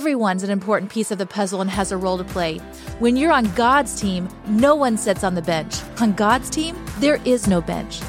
Everyone's an important piece of the puzzle and has a role to play. When you're on God's team, no one sits on the bench. On God's team, there is no bench.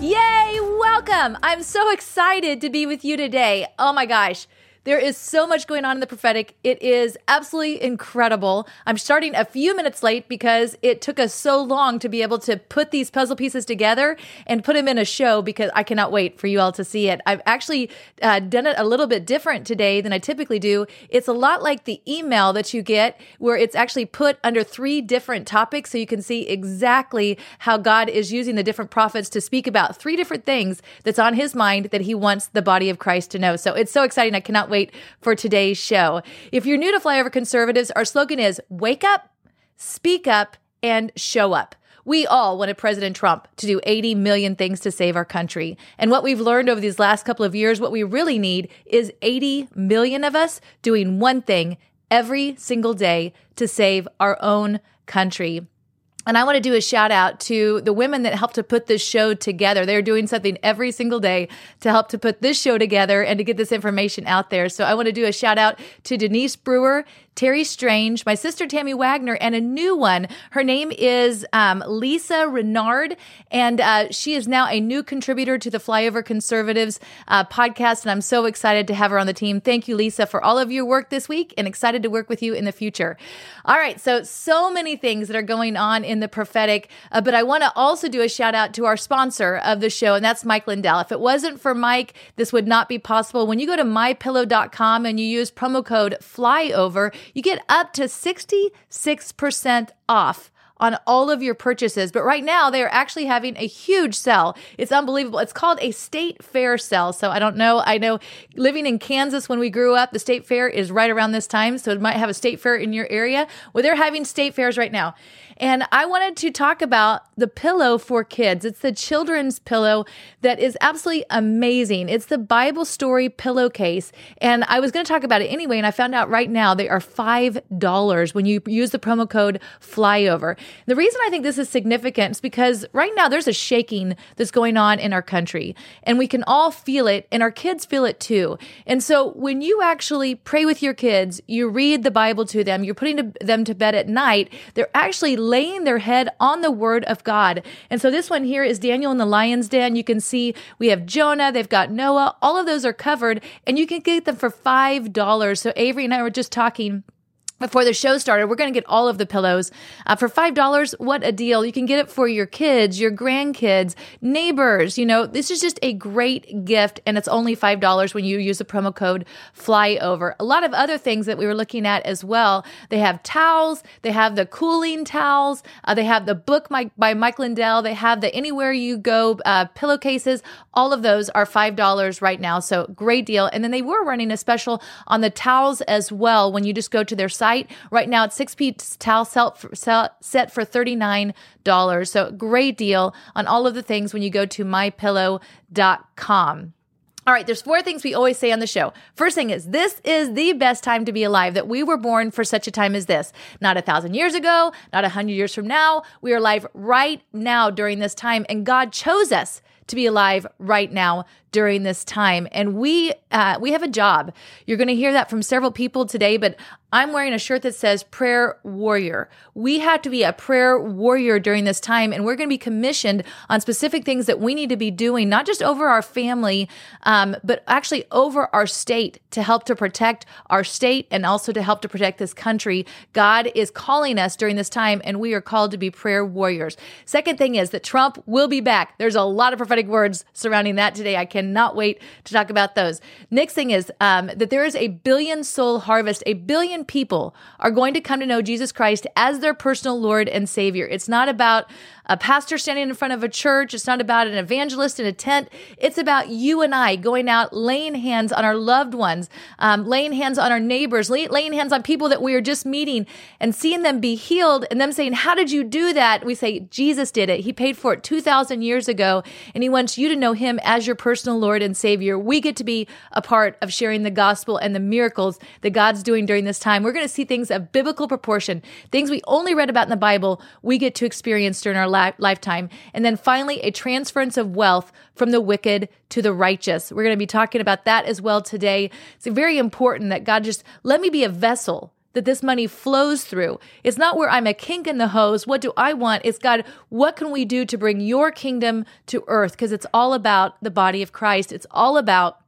Yay! Welcome! I'm so excited to be with you today. Oh my gosh. There is so much going on in the prophetic. It is absolutely incredible. I'm starting a few minutes late because it took us so long to be able to put these puzzle pieces together and put them in a show because I cannot wait for you all to see it. I've actually done it a little bit different today than I typically do. It's a lot like the email that you get where it's actually put under 3 different topics so you can see exactly how God is using the different prophets to speak about 3 different things that's on his mind that he wants the body of Christ to know. So it's so exciting. I cannot wait for today's show. If you're new to Flyover Conservatives, our slogan is wake up, speak up, and show up. We all wanted President Trump to do 80 million things to save our country. And what we've learned over these last couple of years, what we really need is 80 million of us doing one thing every single day to save our own country. And I want to do a shout out to the women that helped to put this show together. They're doing something every single day to help to put this show together and to get this information out there. So I want to do a shout out to Denise Brewer, Terry Strange, my sister Tammy Wagner, and a new one. Her name is Lisa Renard, and she is now a new contributor to the Flyover Conservatives podcast, and I'm so excited to have her on the team. Thank you, Lisa, for all of your work this week, and excited to work with you in the future. All right, so many things that are going on in the prophetic, but I want to also do a shout-out to our sponsor of the show, and that's Mike Lindell. If it wasn't for Mike, this would not be possible. When you go to MyPillow.com and you use promo code FLYOVER, you get up to 66% off on all of your purchases. But right now, they are actually having a huge sale. It's unbelievable. It's called a state fair sale. So I don't know. I know living in Kansas when we grew up, the state fair is right around this time. So it might have a state fair in your area. Well, they're having state fairs right now. And I wanted to talk about the pillow for kids. It's the children's pillow that is absolutely amazing. It's the Bible story pillowcase. And I was going to talk about it anyway, and I found out right now they are $5 when you use the promo code FLYOVER. The reason I think this is significant is because right now there's a shaking that's going on in our country, and we can all feel it, and our kids feel it too. And so when you actually pray with your kids, you read the Bible to them, you're putting them to bed at night, they're actually laying their head on the Word of God. And so this one here is Daniel in the Lion's Den. You can see we have Jonah, they've got Noah, all of those are covered, and you can get them for $5. So Avery and I were just talking before the show started, we're going to get all of the pillows for $5. What a deal. You can get it for your kids, your grandkids, neighbors. You know, this is just a great gift, and it's only $5 when you use the promo code FLYOVER. A lot of other things that we were looking at as well. They have towels. They have the cooling towels. They have the book by Mike Lindell. They have the Anywhere You Go pillowcases. All of those are $5 right now, so great deal. And then they were running a special on the towels as well when you just go to their site. Right now, it's 6-piece towel set for $39. So great deal on all of the things when you go to mypillow.com. All right, there's 4 things we always say on the show. First thing is, this is the best time to be alive, that we were born for such a time as this. Not 1,000 years ago, not 100 years from now. We are alive right now during this time, and God chose us to be alive right now during this time. And we have a job. You're going to hear that from several people today, but I'm wearing a shirt that says Prayer Warrior. We have to be a prayer warrior during this time, and we're going to be commissioned on specific things that we need to be doing, not just over our family, but actually over our state, to help to protect our state and also to help to protect this country. God is calling us during this time, and we are called to be prayer warriors. Second thing is that Trump will be back. There's a lot of prophetic words surrounding that today. I cannot wait to talk about those. Next thing is that there is a 1 billion soul harvest. 1 billion people are going to come to know Jesus Christ as their personal Lord and Savior. It's not about a pastor standing in front of a church. It's not about an evangelist in a tent. It's about you and I going out, laying hands on our loved ones, laying hands on our neighbors, laying hands on people that we are just meeting and seeing them be healed and them saying, how did you do that? We say, Jesus did it. He paid for it 2,000 years ago, and he wants you to know him as your personal personal Lord and Savior. We get to be a part of sharing the gospel and the miracles that God's doing during this time. We're going to see things of biblical proportion, things we only read about in the Bible, we get to experience during our lifetime. And then finally, a transference of wealth from the wicked to the righteous. We're going to be talking about that as well today. It's very important that God just let me be a vessel that this money flows through. It's not where I'm a kink in the hose. What do I want? It's God, what can we do to bring your kingdom to earth? Because it's all about the body of Christ. It's all about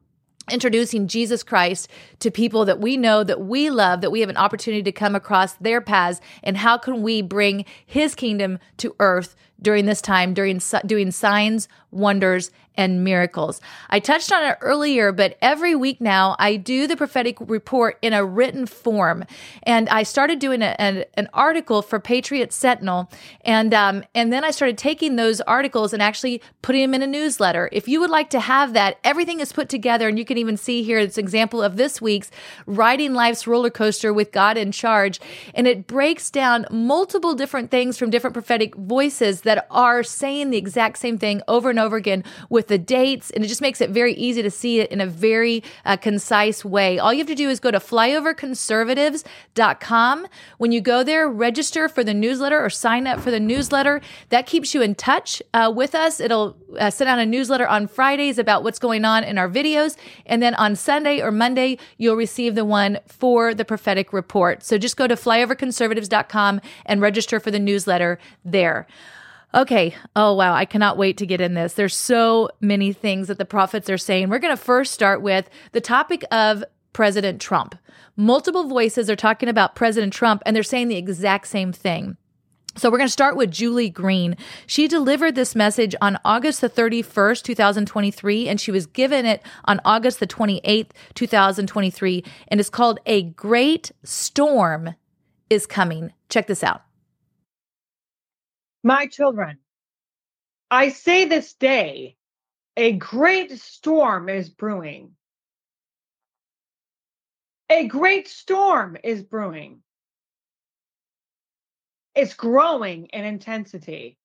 introducing Jesus Christ to people that we know, that we love, that we have an opportunity to come across their paths. And how can we bring his kingdom to earth during this time, during doing signs, wonders, and miracles? I touched on it earlier, but every week now I do the prophetic report in a written form. And I started doing an article for Patriot Sentinel. And then I started taking those articles and actually putting them in a newsletter. If you would like to have that, everything is put together. And you can even see here, it's an example of this week's Riding Life's Roller Coaster with God in Charge. And it breaks down multiple different things from different prophetic voices that are saying the exact same thing over and over again with the dates, and it just makes it very easy to see it in a very concise way. All you have to do is go to flyoverconservatives.com. When you go there, register for the newsletter or sign up for the newsletter. That keeps you in touch with us. It'll send out a newsletter on Fridays about what's going on in our videos, and then on Sunday or Monday, you'll receive the one for the prophetic report. So just go to flyoverconservatives.com and register for the newsletter there. Okay. Oh, wow. I cannot wait to get in this. There's so many things that the prophets are saying. We're going to first start with the topic of President Trump. Multiple voices are talking about President Trump, and they're saying the exact same thing. So we're going to start with Julie Green. She delivered this message on August the 31st, 2023, and she was given it on August the 28th, 2023, and it's called A Great Storm is Coming. Check this out. My children, I say this day, a great storm is brewing. A great storm is brewing. It's growing in intensity.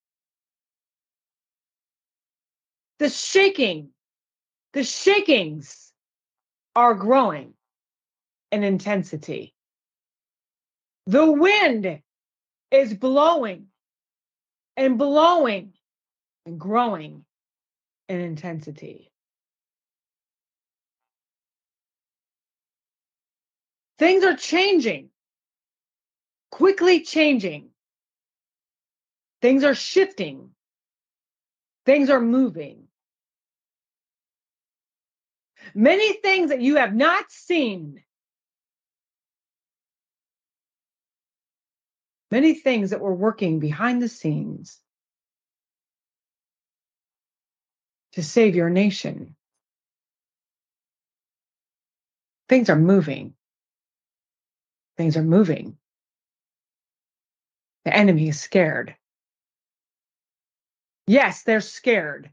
The shakings are growing in intensity. The wind is blowing. And blowing and growing in intensity. Things are changing, quickly changing. Things are shifting. Things are moving. Many things that you have not seen. Many things that were working behind the scenes to save your nation. Things are moving. Things are moving. The enemy is scared. Yes, they're scared.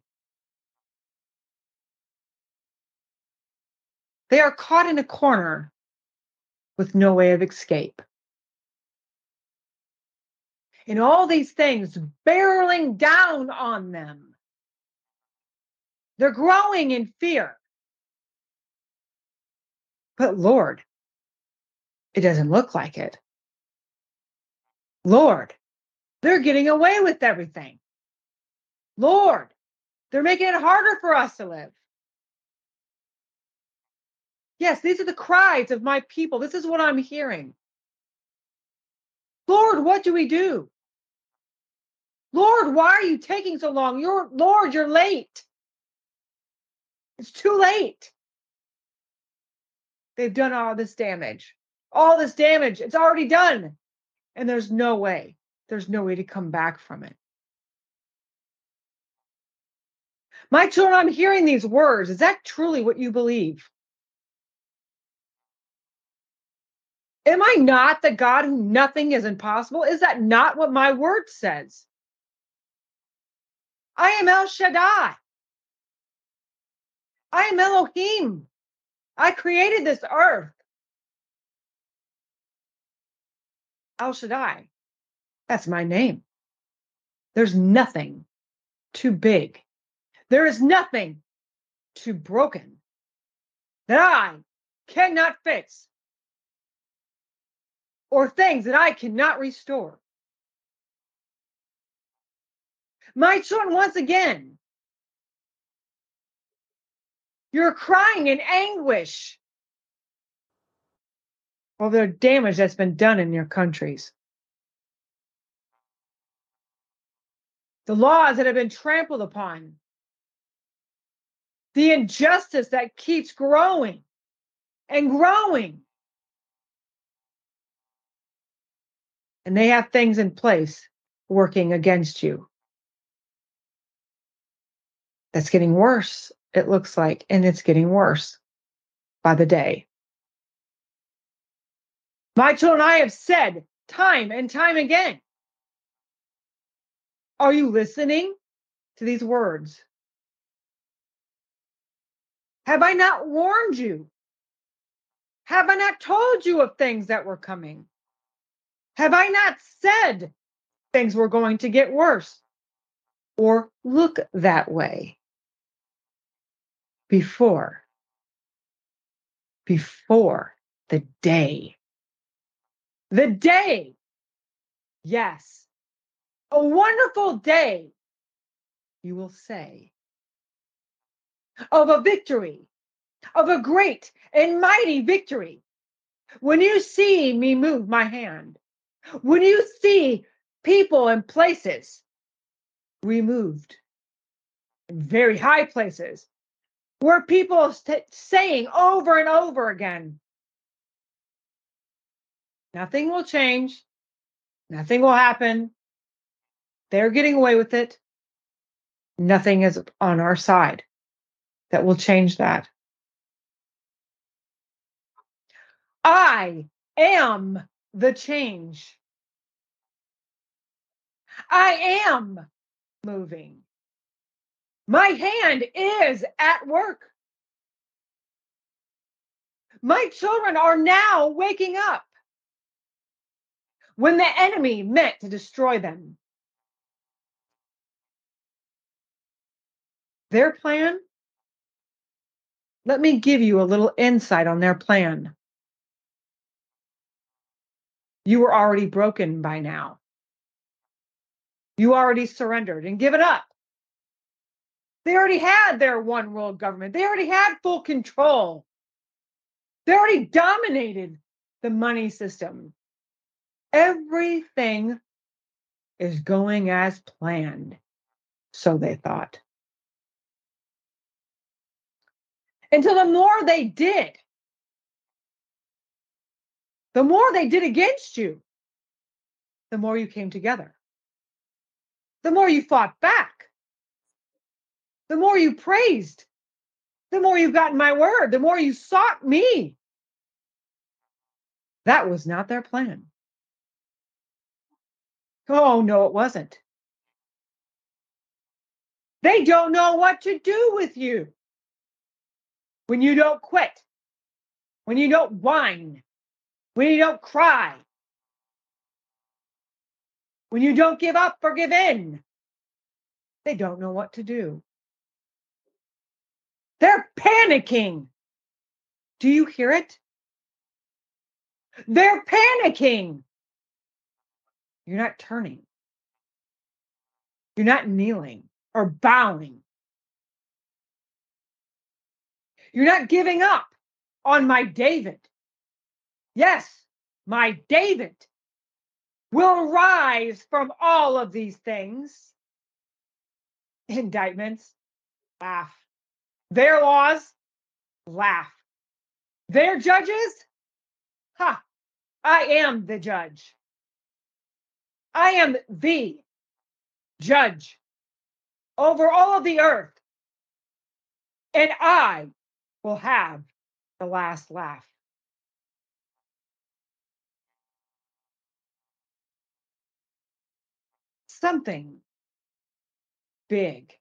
They are caught in a corner with no way of escape. And all these things barreling down on them. They're growing in fear. But Lord, it doesn't look like it. Lord, they're getting away with everything. Lord, they're making it harder for us to live. Yes, these are the cries of my people. This is what I'm hearing. Lord, what do we do? Lord, why are you taking so long? Lord, you're late. It's too late. They've done all this damage. All this damage. It's already done. And there's no way. There's no way to come back from it. My children, I'm hearing these words. Is that truly what you believe? Am I not the God who nothing is impossible? Is that not what my word says? I am El Shaddai. I am Elohim. I created this earth. El Shaddai. That's my name. There's nothing too big. There is nothing to broken that I cannot fix, or things that I cannot restore. My children, once again, you're crying in anguish over the damage that's been done in your countries. The laws that have been trampled upon. The injustice that keeps growing and growing. And they have things in place working against you. That's getting worse, it looks like, and it's getting worse by the day. My children, I have said time and time again, are you listening to these words? Have I not warned you? Have I not told you of things that were coming? Have I not said things were going to get worse or look that way before the day? The day, yes, a wonderful day, you will say, of a victory, of a great and mighty victory. When you see me move my hand, when you see people and places removed, in very high places, where people are saying over and over again, nothing will change, nothing will happen, they're getting away with it, nothing is on our side that will change that. I am the change. I am moving. My hand is at work. My children are now waking up when the enemy meant to destroy them. Their plan? Let me give you a little insight on their plan. You were already broken by now. You already surrendered and given up. They already had their one world government. They already had full control. They already dominated the money system. Everything is going as planned, so they thought. Until the more they did, the more they did against you, the more you came together, the more you fought back, the more you praised, the more you got in my word, the more you sought me. That was not their plan. Oh, no, it wasn't. They don't know what to do with you when you don't quit, when you don't whine, when you don't cry, when you don't give up or give in. They don't know what to do. They're panicking. Do you hear it? They're panicking. You're not turning. You're not kneeling or bowing. You're not giving up on my David. Yes, my David will rise from all of these things. Indictments, laugh. Their laws, laugh. Their judges, ha, I am the judge. I am the judge over all of the earth. And I will have the last laugh. Something big.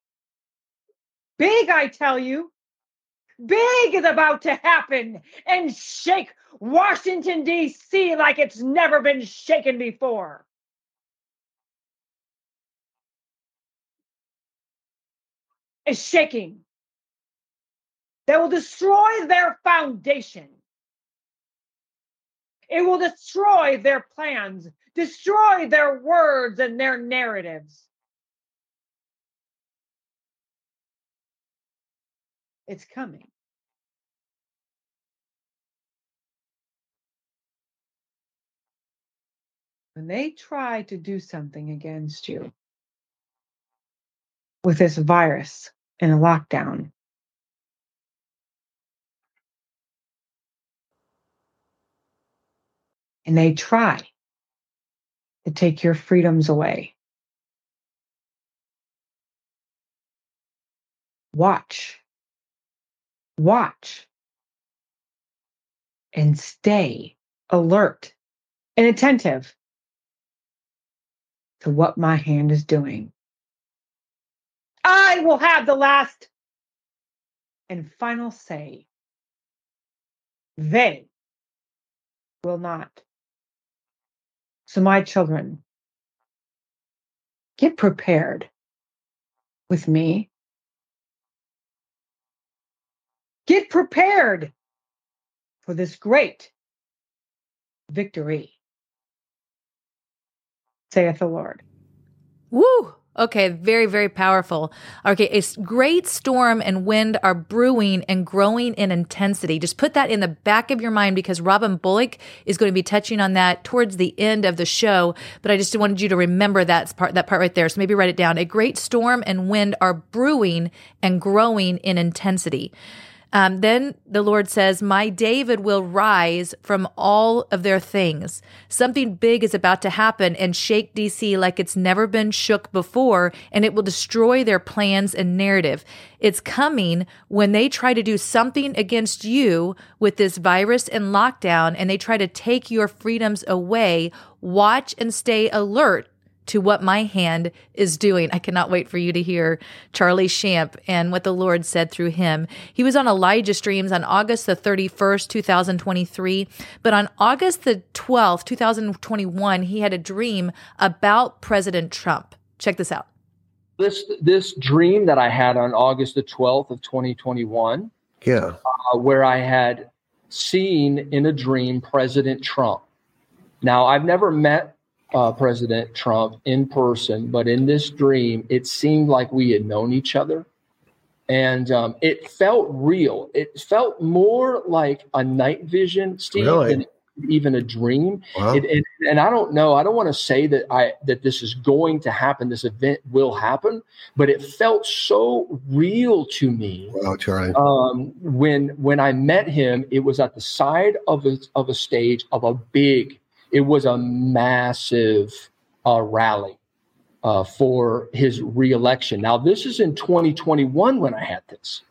Big, I tell you. Big is about to happen and shake Washington, D.C. like it's never been shaken before. It's shaking that will destroy their foundation. It will destroy their plans, destroy their words and their narratives. It's coming. When they try to do something against you with this virus and a lockdown, and they try to take your freedoms away, watch, and stay alert and attentive to what my hand is doing. I will have the last and final say. They will not. So my children, get prepared with me. Get prepared for this great victory, saith the Lord. Woo! Okay, very, very powerful. Okay, a great storm and wind are brewing and growing in intensity. Just put that in the back of your mind, because Robin Bullock is going to be touching on that towards the end of the show. But I just wanted you to remember that part right there. So maybe write it down. A great storm and wind are brewing and growing in intensity. Then the Lord says, my David will rise from all of their things. Something big is about to happen and shake DC like it's never been shook before, and it will destroy their plans and narrative. It's coming when they try to do something against you with this virus and lockdown, and they try to take your freedoms away. Watch and stay alert to what my hand is doing. I cannot wait for you to hear Charlie Shamp and what the Lord said through him. He was on Elijah Streams on August the 31st, 2023. But on August the 12th, 2021, he had a dream about President Trump. Check this out. This dream that I had on August the 12th of 2021, where I had seen in a dream President Trump. Now, I've never met President Trump in person, but in this dream, it seemed like we had known each other, and it felt real. It felt more like a night vision, Steve, than even a dream. Wow. And I don't know. I don't want to say that this is going to happen. This event will happen, but it felt so real to me. Wow, Charlie. When I met him, it was at the side of a stage of a big. It was a massive rally for his reelection. Now, this is in 2021 when I had this.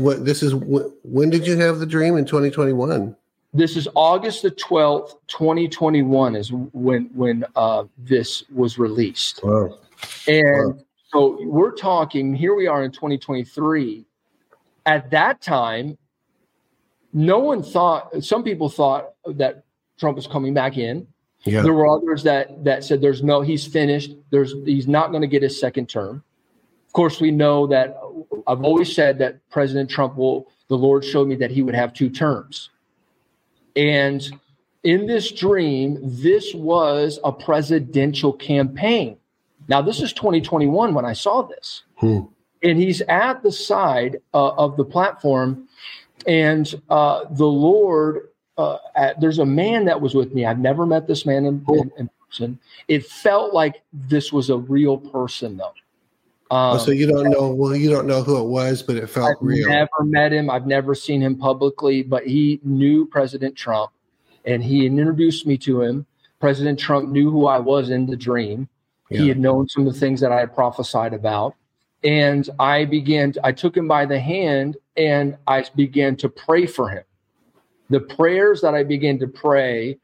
When did you have the dream in 2021? This is August the 12th, 2021 is when this was released. Wow. And so we're talking, here we are in 2023. At that time, some people thought that Trump is coming back in. Yeah. There were others that said he's finished. He's not going to get his second term. Of course, we know that I've always said that President Trump the Lord showed me that he would have two terms. And in this dream, this was a presidential campaign. Now, this is 2021 when I saw this. And he's at the side of the platform, and the Lord... there's a man that was with me. I've never met this man in person. It felt like this was a real person, though. So you don't know. Well, you don't know who it was, but it felt real. I've never met him. I've never seen him publicly, but he knew President Trump, and he introduced me to him. President Trump knew who I was in the dream. Yeah. He had known some of the things that I had prophesied about, and I took him by the hand, and I began to pray for him. The prayers that I began to pray,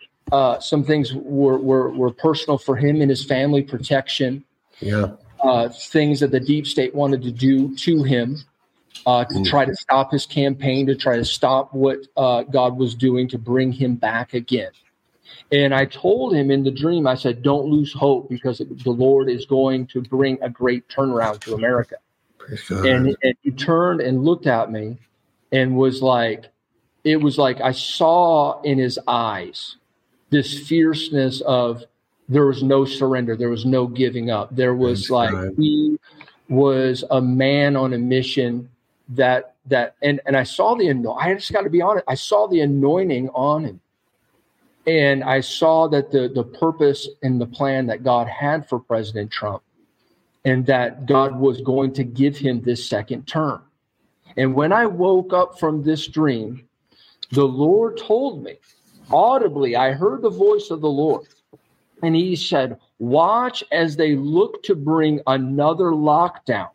some things were personal for him and his family, protection. Yeah. Things that the deep state wanted to do to him to try to stop his campaign, to try to stop what God was doing to bring him back again. And I told him in the dream, I said, don't lose hope, because the Lord is going to bring a great turnaround to America. And he turned and looked at me. and was like, it was like I saw in his eyes this fierceness of there was no surrender. There was no giving up. There was That's like right. he was a man on a mission that and I saw the I just got to be honest. I saw the anointing on him. And I saw that the purpose and the plan that God had for President Trump, and that God was going to give him this second term. And when I woke up from this dream, the Lord told me audibly, I heard the voice of the Lord, and he said, watch as they look to bring another lockdown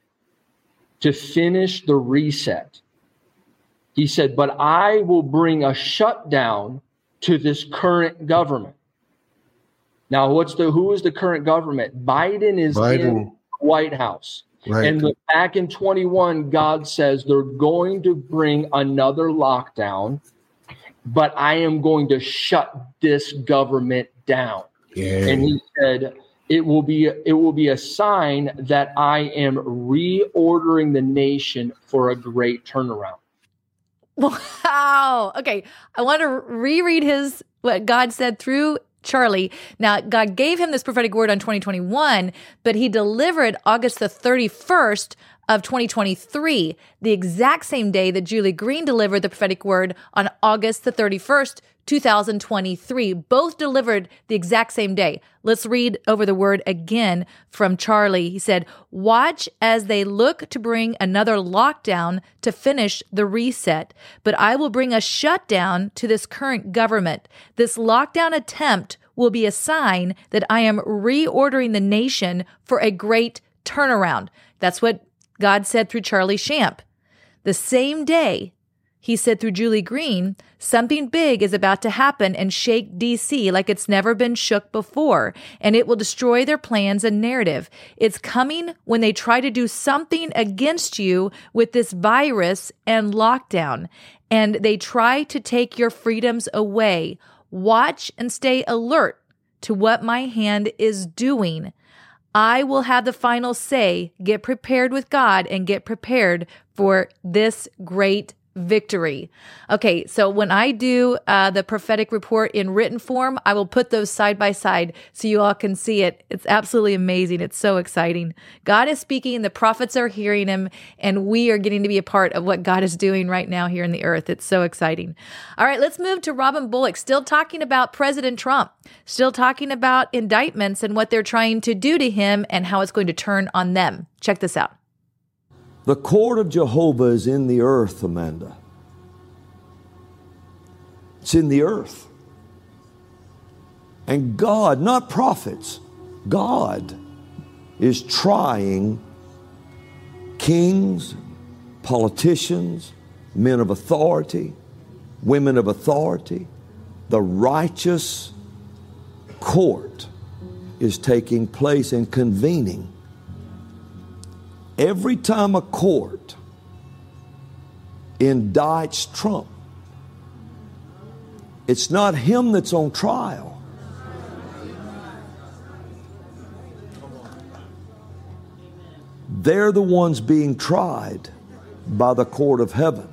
to finish the reset. He said, but I will bring a shutdown to this current government. Now, who is the current government? Biden is in the White House. Right. And back in 21, God says they're going to bring another lockdown, but I am going to shut this government down. Yeah. And he said, it will be a sign that I am reordering the nation for a great turnaround. Wow. Okay. I want to reread what God said through Charlie. Now, God gave him this prophetic word on 2021, but he delivered August the 31st of 2023, the exact same day that Julie Green delivered the prophetic word on August the 31st, 2023, both delivered the exact same day. Let's read over the word again from Charlie. He said, watch as they look to bring another lockdown to finish the reset, but I will bring a shutdown to this current government. This lockdown attempt will be a sign that I am reordering the nation for a great turnaround. That's what God said through Charlie Shamp. The same day, he said through Julie Green, something big is about to happen and shake D.C. like it's never been shook before, and it will destroy their plans and narrative. It's coming when they try to do something against you with this virus and lockdown, and they try to take your freedoms away. Watch and stay alert to what my hand is doing. I will have the final say. Get prepared with God and get prepared for this great victory. Okay, so when I do the prophetic report in written form, I will put those side by side so you all can see it. It's absolutely amazing. It's so exciting. God is speaking, the prophets are hearing him, and we are getting to be a part of what God is doing right now here in the earth. It's so exciting. All right, let's move to Robin Bullock, still talking about President Trump, still talking about indictments and what they're trying to do to him and how it's going to turn on them. Check this out. The court of Jehovah is in the earth, Amanda. It's in the earth. And God, not prophets, God is trying kings, politicians, men of authority, women of authority. The righteous court is taking place and convening. Every time a court indicts Trump, it's not him that's on trial. They're the ones being tried by the court of heaven.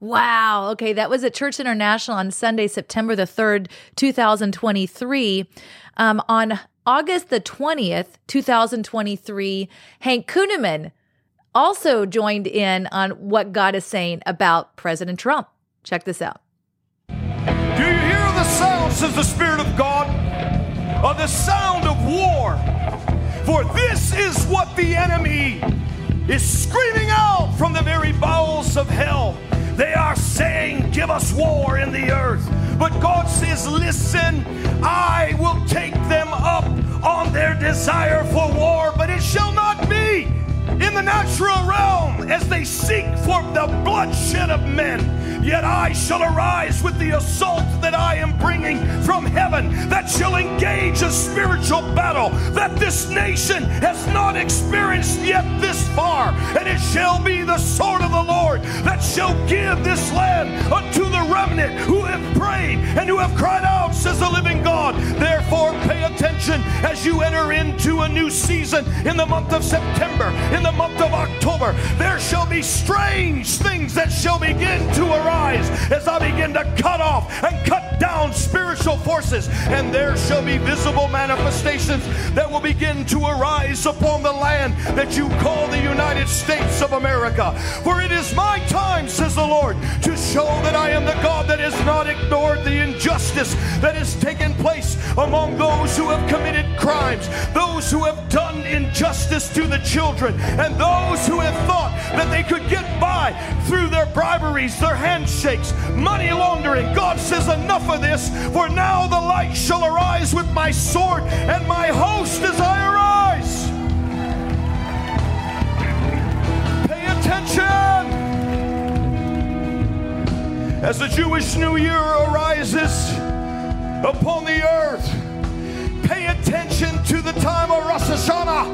Wow. Okay. That was at Church International on Sunday, September the 3rd, 2023. On August the 20th, 2023, Hank Kunneman also joined in on what God is saying about President Trump. Check this out. Do you hear the sound, says the Spirit of God, of the sound of war? For this is what the enemy is screaming out from the very bowels of hell. They are saying, give us war in the earth. But God says, listen, I will take them up on their desire for war, but it shall not be in the natural realm as they seek for the bloodshed of men. Yet I shall arise with the assault that I am bringing from heaven that shall engage a spiritual battle that this nation has not experienced yet this far. And it shall be the sword of the Lord that shall give this land unto the remnant who have prayed and who have cried out, says the living God. Therefore, pay attention as you enter into a new season in the month of September, in the month of October. There shall be strange things that shall begin to arise as I begin to cut off and cut down spiritual forces. And there shall be visible manifestations that will begin to arise upon the land that you call the United States of America. For it is my time, says the Lord, to show that I am the God that has not ignored the injustice that has taken place among those who have committed crimes, those who have done injustice to the children, and those who have thought that they could get by through their briberies, their handshakes, money laundering. God says enough of this, for now the light shall arise with my sword and my host as I arise. Pay attention. As the Jewish New Year arises upon the earth, pay attention to the time of Rosh Hashanah,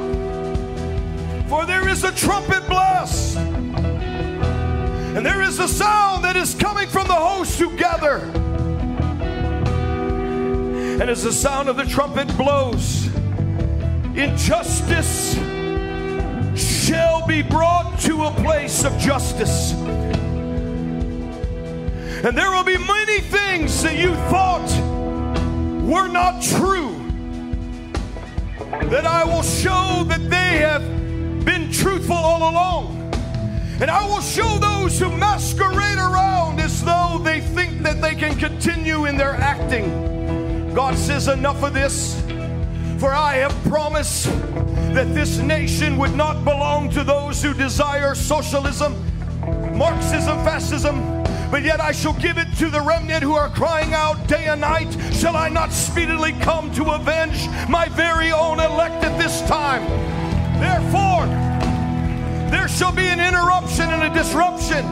for there is a trumpet blast, and there is a sound that is coming from the hosts who gather. And as the sound of the trumpet blows, injustice shall be brought to a place of justice. And there will be many things that you thought were not true, that I will show that they have been truthful all along. And I will show those who masquerade around as though they think that they can continue in their acting. God says enough of this, for I have promised that this nation would not belong to those who desire socialism, Marxism, fascism. But yet I shall give it to the remnant who are crying out day and night, shall I not speedily come to avenge my very own elect at this time? Therefore, there shall be an interruption and a disruption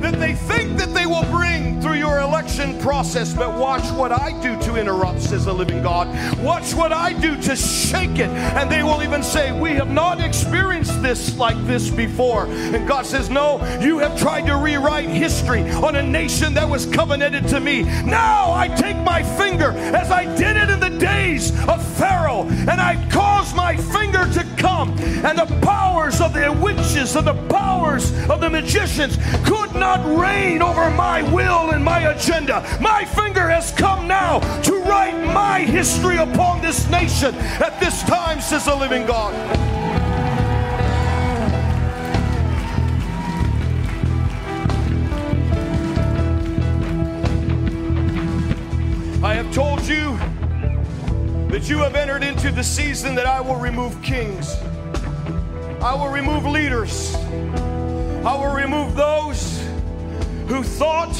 that they think that they will bring through your election process. But watch what I do to interrupt, says the living God. Watch what I do to shake it. And they will even say, we have not experienced this like this before. And God says, no, you have tried to rewrite history on a nation that was covenanted to me. Now I take my finger as I did it in the days of Pharaoh, and I cause my finger to come, and the powers of the witches and the powers of the magicians could not reign over my will and my agenda. My finger has come now to write my history upon this nation at this time, says the living God. I have told you that you have entered into the season that I will remove kings. I will remove leaders. I will remove those who thought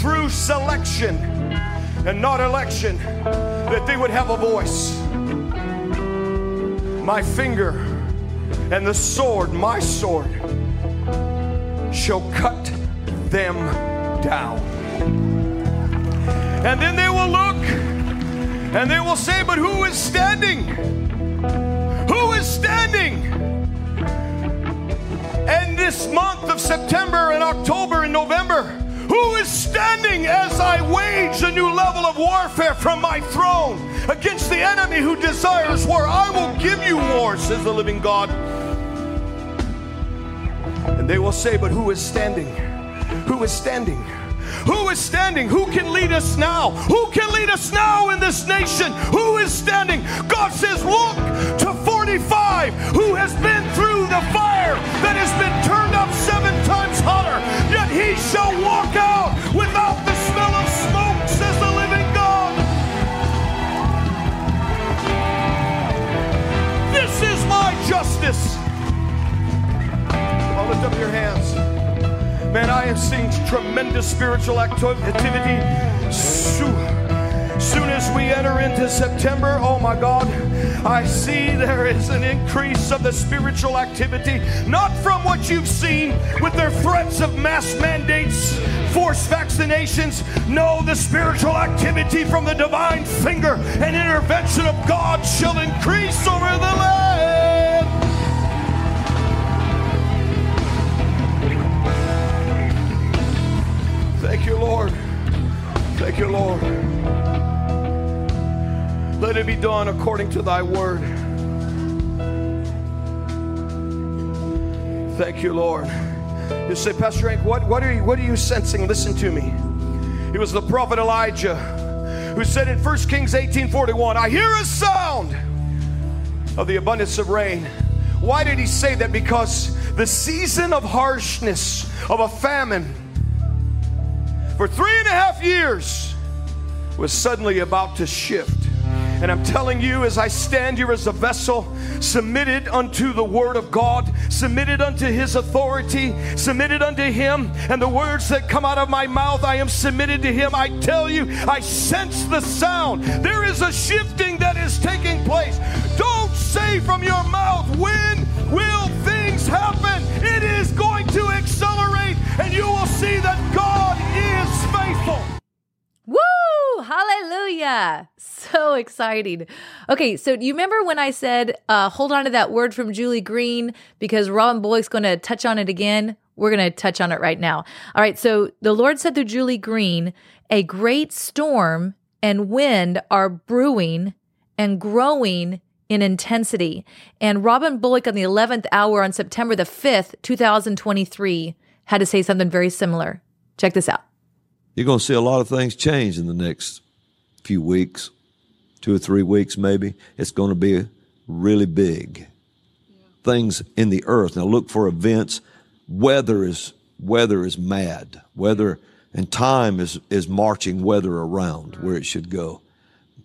through selection and not election that they would have a voice. My finger and the sword, my sword, shall cut them down. And then they will look and they will say, but who is standing? Who is standing? And this month of September and October and November, who is standing as I wage a new level of warfare from my throne against the enemy who desires war? I will give you war, says the living God. And they will say, but who is standing? Who is standing? Who is standing? Who can lead us now? Who can lead us now in this nation? Who is standing? God says, look to 45 who has been through the fire that has been turned up 7 times hotter, yet he shall walk out without the smell of smoke, says the living God. This is my justice. I'll lift up your hands. Man, I am seeing tremendous spiritual activity. Soon as we enter into September, oh my God, I see there is an increase of the spiritual activity, not from what you've seen with their threats of mass mandates, forced vaccinations. No, the spiritual activity from the divine finger and intervention of God shall increase over the land. Thank you, Lord. Thank you, Lord. Let it be done according to thy word. Thank you, Lord. You say, Pastor Hank, what are you sensing? Listen to me. It was the prophet Elijah who said in 1 Kings 18:41, I hear a sound of the abundance of rain. Why did he say that? Because the season of harshness, of a famine, for 3.5 years was suddenly about to shift. And I'm telling you, as I stand here as a vessel, submitted unto the word of God, submitted unto his authority, submitted unto him, and the words that come out of my mouth, I am submitted to him. I tell you, I sense the sound. There is a shifting that is taking place. Don't say from your mouth, when will things happen? It is going to accelerate, and you will see that God is faithful. Woo! Hallelujah! So exciting. Okay, so do you remember when I said, hold on to that word from Julie Green because Robin Bullock's going to touch on it again? We're going to touch on it right now. All right, so the Lord said through Julie Green, a great storm and wind are brewing and growing in intensity. And Robin Bullock on the 11th hour on September the 5th, 2023, had to say something very similar. Check this out. You're going to see a lot of things change in the next few weeks, 2 or 3 weeks maybe. It's going to be really big. Yeah. Things in the earth. Now look for events. Weather is mad. Weather and time is marching weather around where it should go.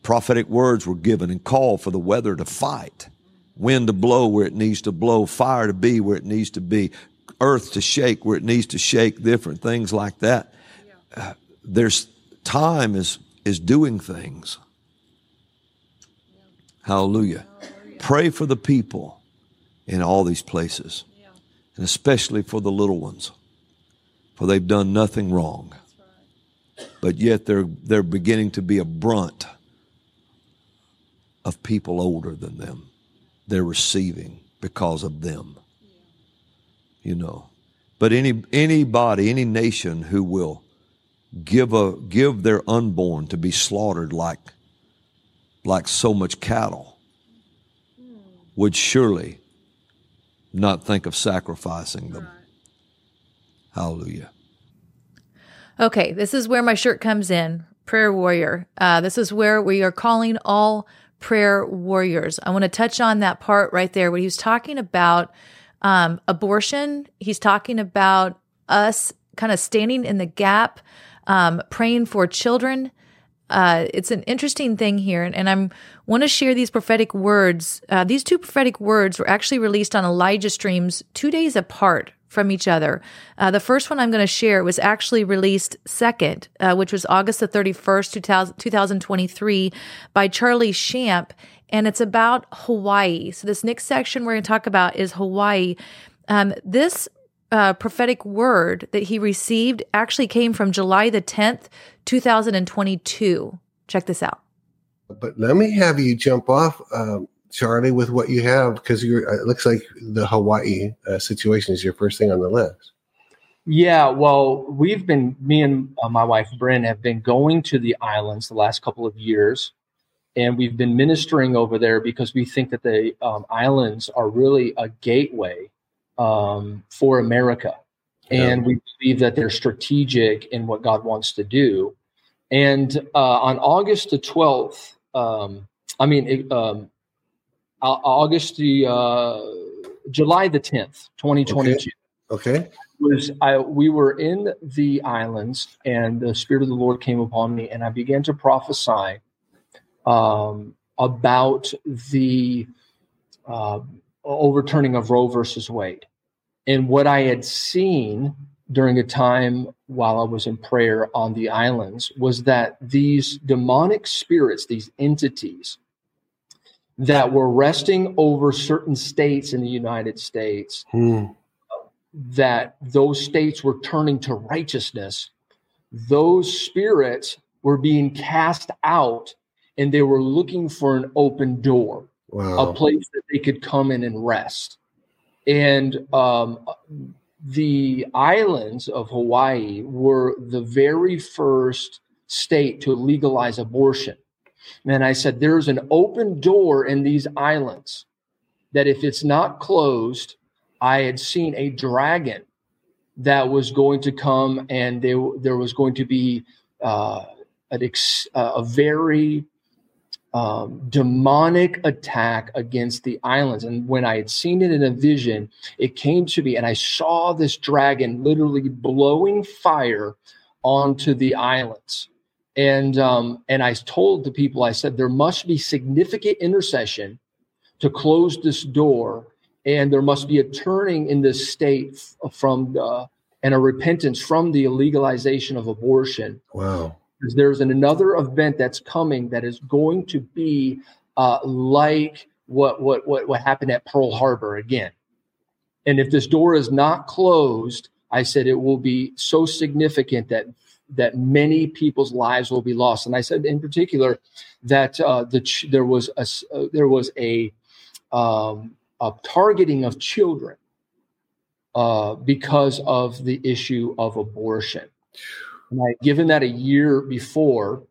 Prophetic words were given and called for the weather to fight. Wind to blow where it needs to blow. Fire to be where it needs to be. Earth to shake where it needs to shake. Different things like that. There's time is doing things. Yeah. Hallelujah. Hallelujah. Pray for the people in all these places, yeah, and especially for the little ones, for they've done nothing wrong. That's right. But yet they're beginning to be a brunt of people older than them. They're receiving because of them, yeah, you know. But anybody, any nation who will give their unborn to be slaughtered like so much cattle would surely not think of sacrificing them. Hallelujah. Okay, this is where my shirt comes in, prayer warrior. This is where we are calling all prayer warriors. I want to touch on that part right there when he was talking about abortion. He's talking about us kind of standing in the gap, praying for children. It's an interesting thing here, and I want to share these prophetic words. These two prophetic words were actually released on Elijah Streams 2 days apart from each other. The first one I'm going to share was actually released second, which was August the 31st, 2023, by Charlie Shamp, and it's about Hawaii. So this next section we're going to talk about is Hawaii. This prophetic word that he received actually came from July the 10th, 2022. Check this out. But let me have you jump off, Charlie, with what you have, because it looks like the Hawaii situation is your first thing on the list. Yeah, well, me and my wife, Bryn, have been going to the islands the last couple of years, and we've been ministering over there because we think that the islands are really a gateway for America. And we believe that they're strategic in what God wants to do. And on August the 12th, July the 10th, 2022. Okay. We were in the islands, and the Spirit of the Lord came upon me, and I began to prophesy about the overturning of Roe versus Wade. And what I had seen during a time while I was in prayer on the islands was that these demonic spirits, these entities that were resting over certain states in the United States, that those states were turning to righteousness, those spirits were being cast out, and they were looking for an open door. Wow. A place that they could come in and rest. And the islands of Hawaii were the very first state to legalize abortion. And I said, there's an open door in these islands that if it's not closed, I had seen a dragon that was going to come, and there was going to be a very demonic attack against the islands. And when I had seen it in a vision, it came to me, and I saw this dragon literally blowing fire onto the islands. And I told the people, I said, there must be significant intercession to close this door, and there must be a turning in this state and a repentance from the legalization of abortion. Wow. Because there's another event that's coming that is going to be like what happened at Pearl Harbor again. And if this door is not closed, I said it will be so significant that many people's lives will be lost. And I said in particular that there was a targeting of children because of the issue of abortion. And I'd given that a year before,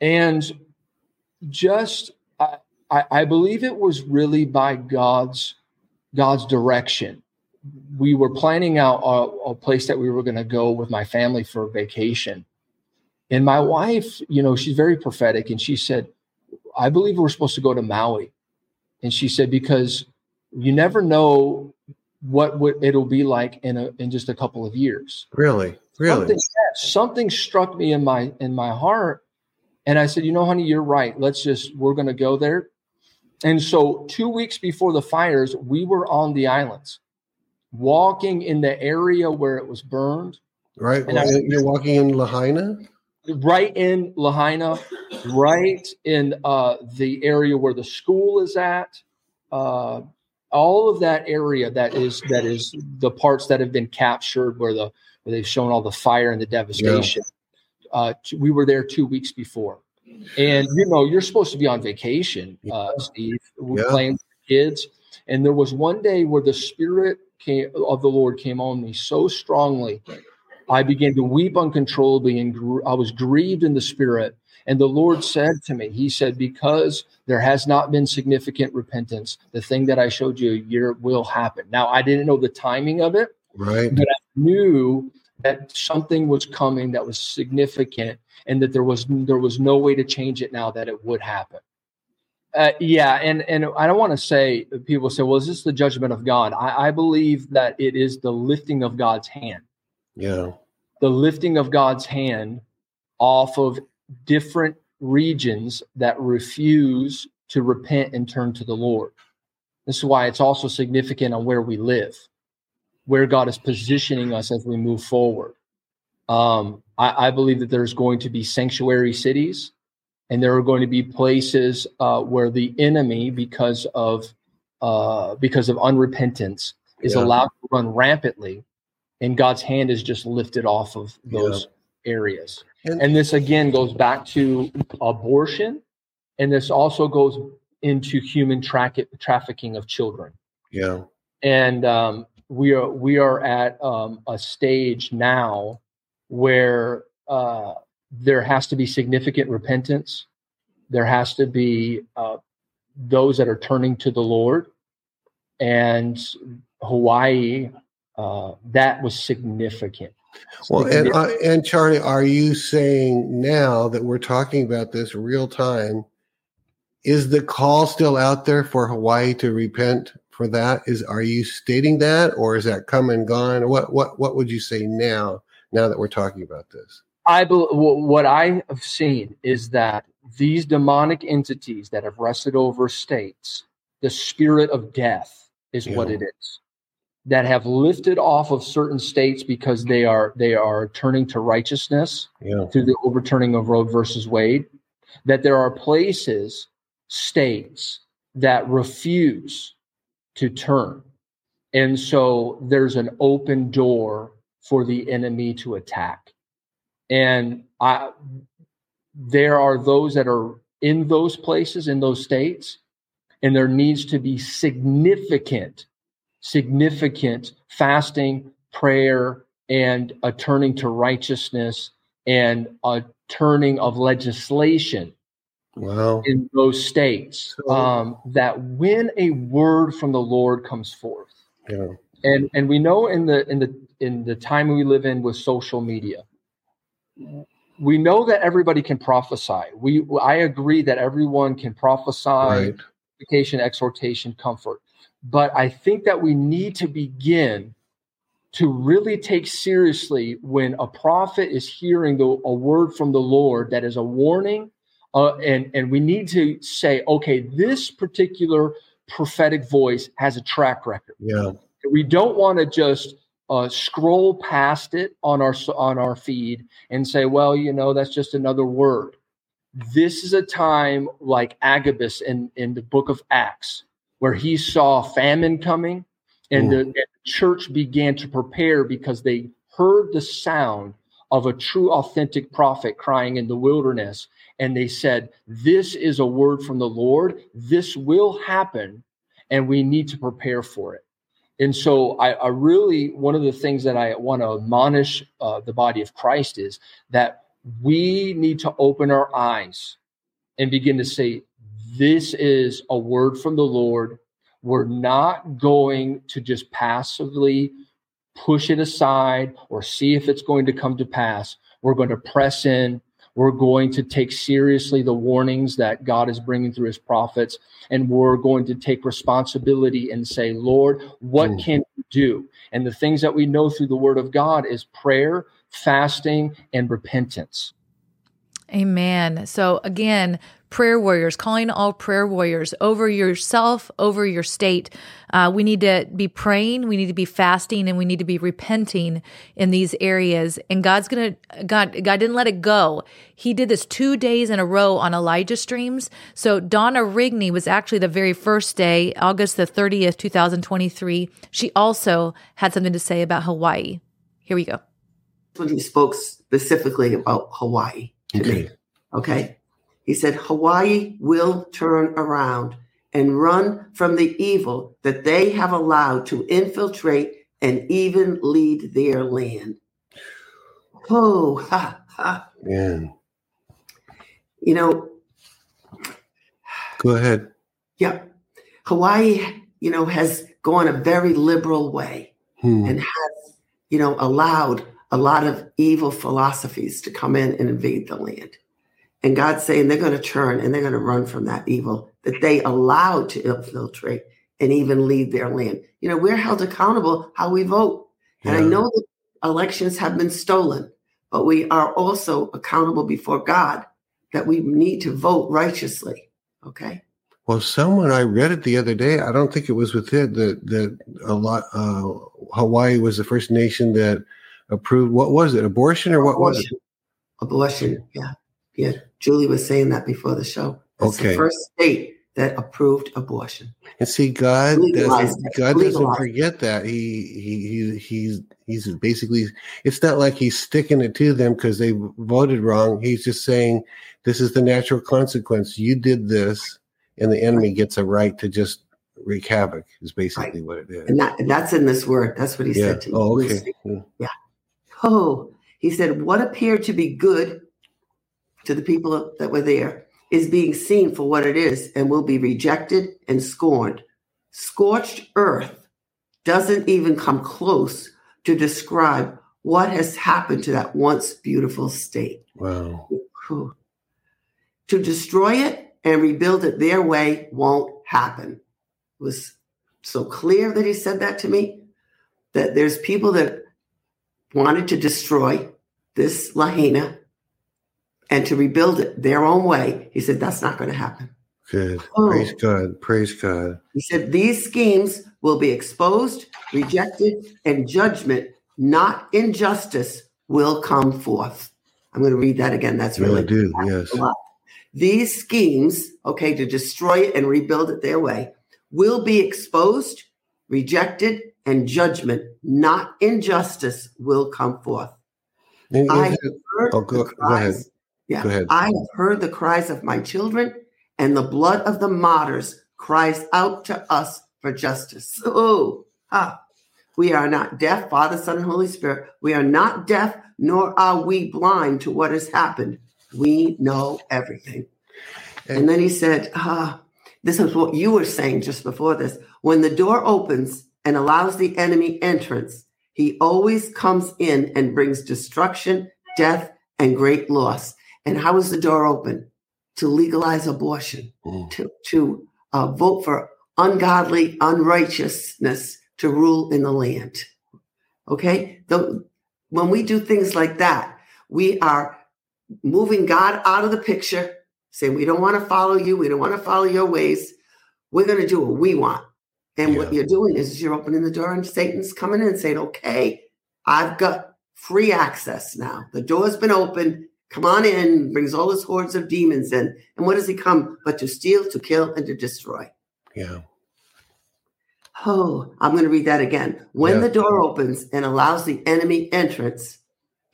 and just I believe it was really by God's direction. We were planning out a place that we were going to go with my family for a vacation. And my wife, you know, she's very prophetic. And she said, I believe we're supposed to go to Maui. And she said, because you never know what it'll be like in just a couple of years. Really? Something struck me in my heart. And I said, you know, honey, you're right. We're going to go there. And so 2 weeks before the fires, we were on the islands, walking in the area where it was burned. Right. And you're walking in Lahaina? Right in Lahaina, right in the area where the school is at. All of that area that is the parts that have been captured where they've shown all the fire and the devastation. Yeah. We were there 2 weeks before. And, you know, you're supposed to be on vacation, Steve. We're playing with kids. And there was one day where the Spirit of the Lord came on me so strongly, I began to weep uncontrollably, and I was grieved in the Spirit. And the Lord said to me, he said, because there has not been significant repentance, the thing that I showed you a year will happen. Now, I didn't know the timing of it, right? But I knew that something was coming that was significant, and that there was no way to change it now, that it would happen. And I don't want to say, people say, well, is this the judgment of God? I believe that it is the lifting of God's hand. Yeah. The lifting of God's hand off of different regions that refuse to repent and turn to the Lord. This is why it's also significant on where we live, where God is positioning us as we move forward. I believe that there's going to be sanctuary cities. And there are going to be places where the enemy, because of unrepentance, is allowed to run rampantly, and God's hand is just lifted off of those areas. And this again goes back to abortion, and this also goes into human trafficking of children. Yeah, and we are at a stage now where. There has to be significant repentance. There has to be those that are turning to the Lord. And Hawaii, that was significant. Well, and Charlie, are you saying now that we're talking about this real time, is the call still out there for Hawaii to repent for that? Are you stating that, or is that come and gone? What would you say now that we're talking about this? What I have seen is that these demonic entities that have wrestled over states, the spirit of death is what it is, that have lifted off of certain states because they are turning to righteousness through the overturning of Roe versus Wade, that there are places, states that refuse to turn. And so there's an open door for the enemy to attack. And there are those that are in those places, in those states, and there needs to be significant significant fasting, prayer, and a turning to righteousness and a turning of legislation in those states, that when a word from the Lord comes forth, and we know in the time we live in with social media, we know that everybody can prophesy. I agree that everyone can prophesy, edification, exhortation, comfort. But I think that we need to begin to really take seriously when a prophet is hearing a word from the Lord that is a warning, and we need to say, okay, this particular prophetic voice has a track record. Yeah, we don't want to just scroll past it on our feed and say, well, you know, that's just another word. This is a time like Agabus in the book of Acts, where he saw famine coming, and the church began to prepare because they heard the sound of a true, authentic prophet crying in the wilderness. And they said, this is a word from the Lord. This will happen, and we need to prepare for it. And so I really, one of the things that I want to admonish the body of Christ is that we need to open our eyes and begin to say, this is a word from the Lord. We're not going to just passively push it aside or see if it's going to come to pass. We're going to press in. We're going to take seriously the warnings that God is bringing through his prophets. And we're going to take responsibility and say, Lord, what can we do? And the things that we know through the word of God is prayer, fasting, and repentance. Amen. So again, prayer warriors, calling all prayer warriors over yourself, over your state. We need to be praying, we need to be fasting, and we need to be repenting in these areas. And God didn't let it go. He did this 2 days in a row on Elijah Streams. So Donna Rigney was actually the very first day, August the 30th, 2023. She also had something to say about Hawaii. Here we go. When he spoke specifically about Hawaii today, okay? He said, Hawaii will turn around and run from the evil that they have allowed to infiltrate and even lead their land. Oh, ha, ha. Yeah. You know. Go ahead. Yeah. Hawaii, you know, has gone a very liberal way and has, you know, allowed a lot of evil philosophies to come in and invade the land. And God's saying they're going to turn and they're going to run from that evil that they allowed to infiltrate and even lead their land. You know, we're held accountable how we vote. And I know that elections have been stolen, but we are also accountable before God that we need to vote righteously. Okay. Well, someone, I read it the other day. I don't think it was with it that a lot. Hawaii was the first nation that approved. What was it? Abortion or what was it? Abortion. Yeah. Yeah, Julie was saying that before the show. It's the first state that approved abortion. And see, God doesn't forget that. He's basically, it's not like he's sticking it to them because they voted wrong. He's just saying, this is the natural consequence. You did this, and the enemy gets a right to just wreak havoc is basically what it is. And that's in this word. That's what he said to me. Oh, okay. Yeah. Oh, he said, what appeared to be good to the people that were there is being seen for what it is and will be rejected and scorned. Scorched earth doesn't even come close to describe what has happened to that once beautiful state. Wow. To destroy it and rebuild it their way won't happen. It was so clear that he said that to me, that there's people that wanted to destroy this Lahaina and to rebuild it their own way. He said, that's not going to happen. Good. Oh. Praise God. Praise God. He said, these schemes will be exposed, rejected, and judgment, not injustice, will come forth. I'm going to read that again. That's really yes. These schemes, okay, to destroy it and rebuild it their way, will be exposed, rejected, and judgment, not injustice, will come forth. I have heard the cries of my children, and the blood of the martyrs cries out to us for justice. Oh, up. We are not deaf, Father, Son, and Holy Spirit. We are not deaf, nor are we blind to what has happened. We know everything. And then he said, this is what you were saying just before this. When the door opens and allows the enemy entrance, he always comes in and brings destruction, death, and great loss. And how is the door open? To legalize abortion, to vote for ungodly unrighteousness to rule in the land. Okay? When we do things like that, we are moving God out of the picture, saying we don't want to follow you, we don't want to follow your ways. We're going to do what we want. And what you're doing is you're opening the door and Satan's coming in and saying, okay, I've got free access now. The door's been opened. Come on in, brings all his hordes of demons in. And what does he come but to steal, to kill, and to destroy? Yeah. Oh, I'm going to read that again. When the door opens and allows the enemy entrance,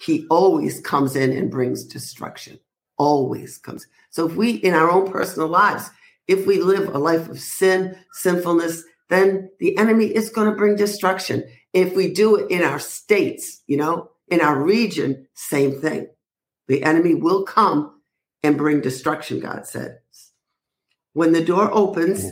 he always comes in and brings destruction. Always comes. So if we, in our own personal lives, if we live a life of sin, sinfulness, then the enemy is going to bring destruction. If we do it in our states, you know, in our region, same thing. The enemy will come and bring destruction, God said. When the door opens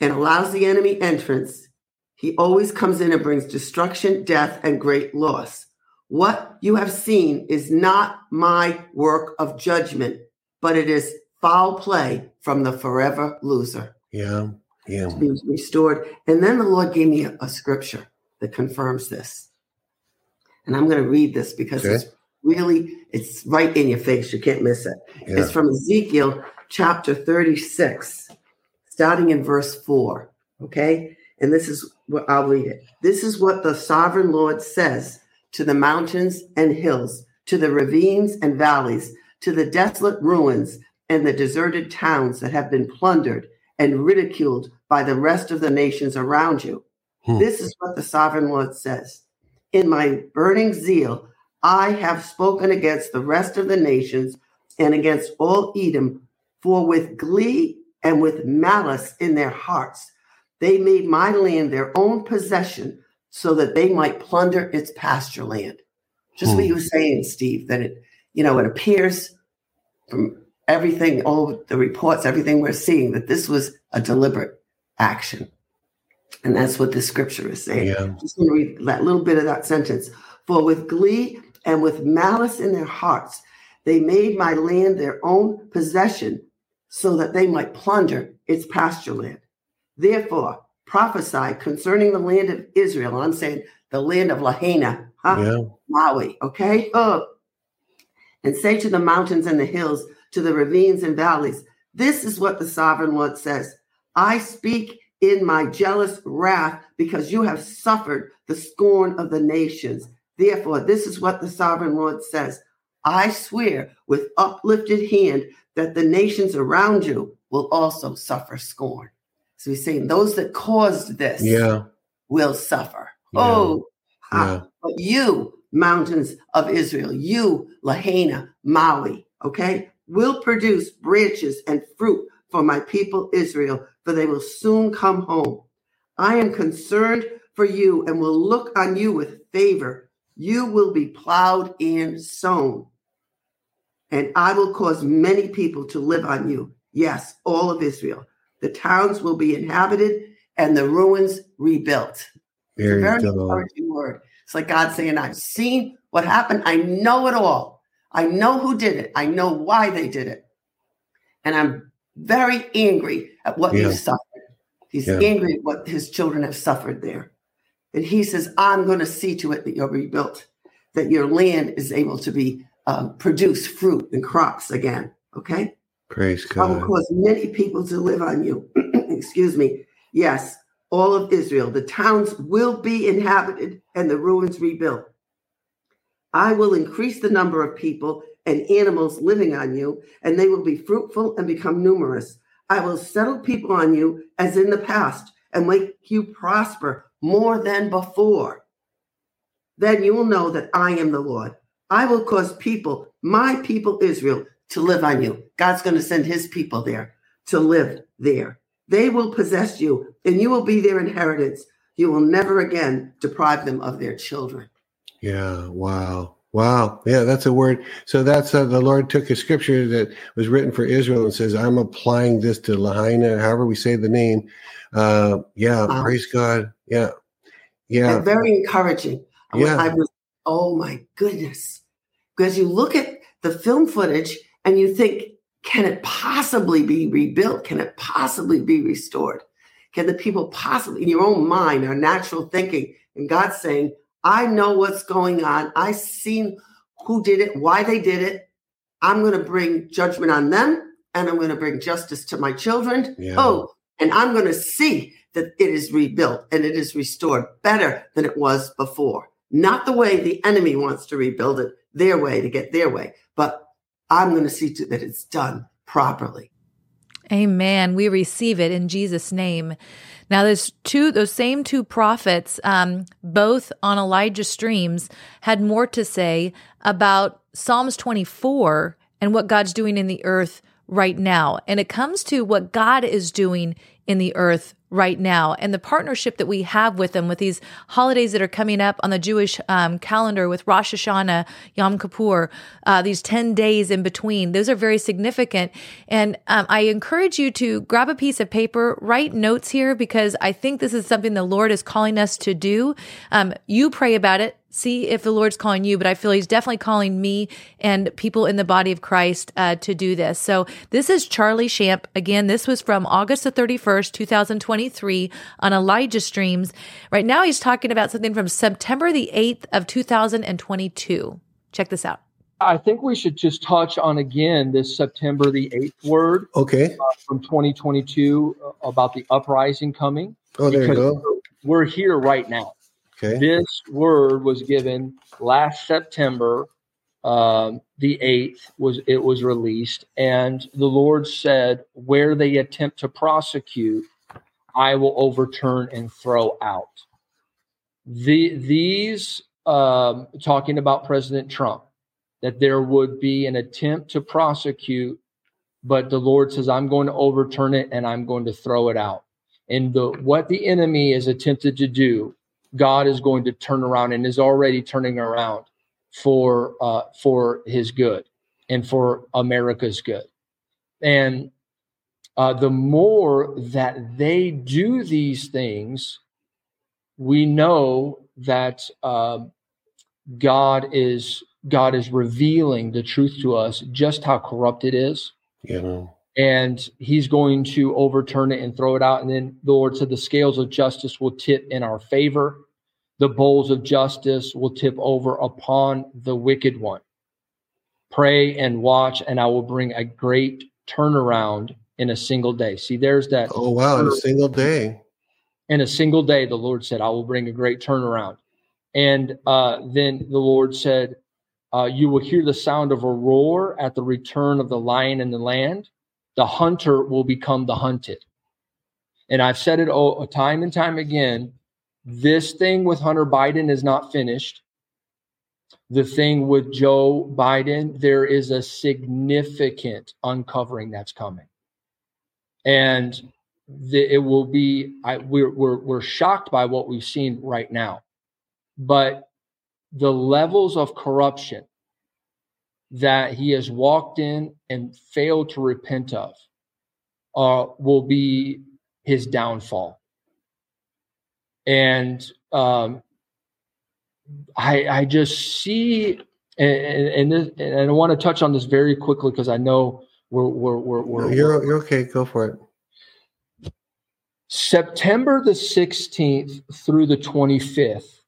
and allows the enemy entrance, he always comes in and brings destruction, death, and great loss. What you have seen is not my work of judgment, but it is foul play from the forever loser. Yeah, yeah. To be restored. And then the Lord gave me a scripture that confirms this. And I'm going to read this because it's right in your face. You can't miss it. Yeah. It's from Ezekiel chapter 36, starting in verse 4. Okay. And this is what I'll read it. This is what the sovereign Lord says to the mountains and hills, to the ravines and valleys, to the desolate ruins and the deserted towns that have been plundered and ridiculed by the rest of the nations around you. This is what the sovereign Lord says. In my burning zeal, I have spoken against the rest of the nations and against all Edom, for with glee and with malice in their hearts, they made my land their own possession so that they might plunder its pasture land. Just what you were saying, Steve, that it appears from everything, all the reports, everything we're seeing, that this was a deliberate action. And that's what the scripture is saying. Yeah. Just going to read that little bit of that sentence. For with glee and with malice in their hearts, they made my land their own possession so that they might plunder its pasture land. Therefore, prophesy concerning the land of Israel. I'm saying the land of Lahaina, Maui, okay? And say to the mountains and the hills, to the ravines and valleys, this is what the sovereign Lord says. I speak in my jealous wrath because you have suffered the scorn of the nations. Therefore, this is what the sovereign Lord says. I swear with uplifted hand that the nations around you will also suffer scorn. So he's saying those that caused this will suffer. Yeah. But you, mountains of Israel, you, Lahaina, Maui, okay, will produce branches and fruit for my people Israel, for they will soon come home. I am concerned for you and will look on you with favor. You will be plowed and sown, and I will cause many people to live on you. Yes, all of Israel. The towns will be inhabited and the ruins rebuilt. It's a very encouraging word. It's like God saying, I've seen what happened. I know it all. I know who did it. I know why they did it. And I'm very angry at what you've suffered. He's angry at what his children have suffered there. And he says, I'm going to see to it that you're rebuilt, that your land is able to be produce fruit and crops again. Okay? Praise God. I will cause many people to live on you. Excuse me. Yes, all of Israel. The towns will be inhabited and the ruins rebuilt. I will increase the number of people and animals living on you, and they will be fruitful and become numerous. I will settle people on you as in the past and make you prosper more than before. Then you will know that I am the Lord. I will cause people, my people Israel, to live on you. God's going to send his people there to live there. They will possess you, and you will be their inheritance. He will never again deprive them of their children. Yeah. Wow. Wow. Yeah, that's a word. So that's the Lord took a scripture that was written for Israel and says, I'm applying this to Lahaina, however we say the name. Wow. Praise God. Yeah. Yeah. And very encouraging. Yeah. I was, oh my goodness. Because you look at the film footage and you think, can it possibly be rebuilt? Can it possibly be restored? Can the people possibly, in your own mind, our natural thinking, and God saying, I know what's going on. I seen who did it, why they did it. I'm going to bring judgment on them, and I'm going to bring justice to my children. Yeah. Oh, and I'm going to see that it is rebuilt and it is restored better than it was before. Not the way the enemy wants to rebuild it, their way to get their way, but I'm going to see to that it's done properly. Amen. We receive it in Jesus' name. Now, those same two prophets, both on Elijah Streams, had more to say about Psalms 24 and what God's doing in the earth right now. And it comes to what God is doing in the earth right now and the partnership that we have with them with these holidays that are coming up on the Jewish calendar with Rosh Hashanah, Yom Kippur, these 10 days in between. Those are very significant. And I encourage you to grab a piece of paper, write notes here, because I think this is something the Lord is calling us to do. You pray about it. See if the Lord's calling you, but I feel he's definitely calling me and people in the body of Christ to do this. So this is Charlie Shamp. Again, this was from August the 31st, 2023 on Elijah Streams. Right now he's talking about something from September the 8th of 2022. Check this out. I think we should just touch on again this September the 8th word from 2022 about the uprising coming. Oh, there you go. We're here right now. Okay. This word was given last September, the 8th, it was released, and the Lord said, where they attempt to prosecute, I will overturn and throw out. These talking about President Trump, that there would be an attempt to prosecute, but the Lord says, I'm going to overturn it and I'm going to throw it out. And what the enemy is attempted to do, God is going to turn around and is already turning around for his good and for America's good. And the more that they do these things, we know that God is revealing the truth to us, just how corrupt it is. Yeah. And he's going to overturn it and throw it out. And then the Lord said the scales of justice will tip in our favor. The bowls of justice will tip over upon the wicked one. Pray and watch, and I will bring a great turnaround in a single day. See, there's that. Oh, wow, in a single day. In a single day, the Lord said, I will bring a great turnaround. And then the Lord said, you will hear the sound of a roar at the return of the lion and the land. The hunter will become the hunted. And I've said it time and time again, this thing with Hunter Biden is not finished. The thing with Joe Biden, there is a significant uncovering that's coming. And it will be, we're shocked by what we've seen right now. But the levels of corruption that he has walked in and failed to repent of will be his downfall. And I just see, and I want to touch on this very quickly because I know we're you're okay. Go for it. September the 16th through the 25th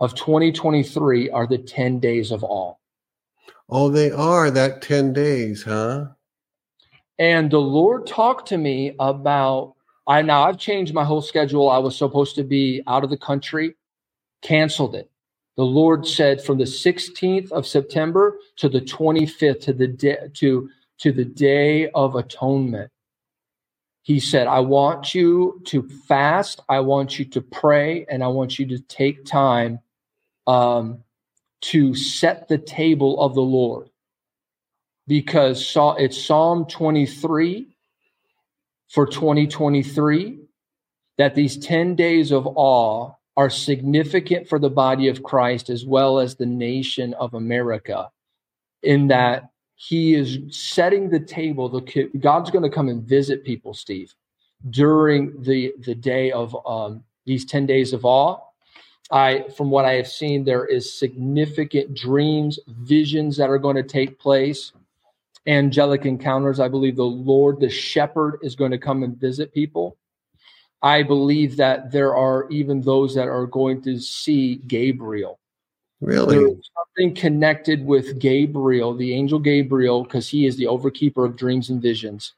of 2023 are the 10 days of all. Oh, they are that 10 days, huh? And the Lord talked to me about, I've changed my whole schedule. I was supposed to be out of the country, canceled it. The Lord said from the 16th of September to the 25th, to the Day of Atonement. He said, I want you to fast. I want you to pray. And I want you to take time, to set the table of the Lord, because it's Psalm 23 for 2023. that these 10 days of awe are significant for the body of Christ as well as the nation of America, in that he is setting the table. God's going to come and visit people, Steve, during the day of these 10 days of awe. From what I have seen, there is significant dreams, visions that are going to take place, angelic encounters. I believe the Lord, the shepherd, is going to come and visit people. I believe that there are even those that are going to see Gabriel. Really? There's something connected with Gabriel, the angel Gabriel, because he is the overkeeper of dreams and visions,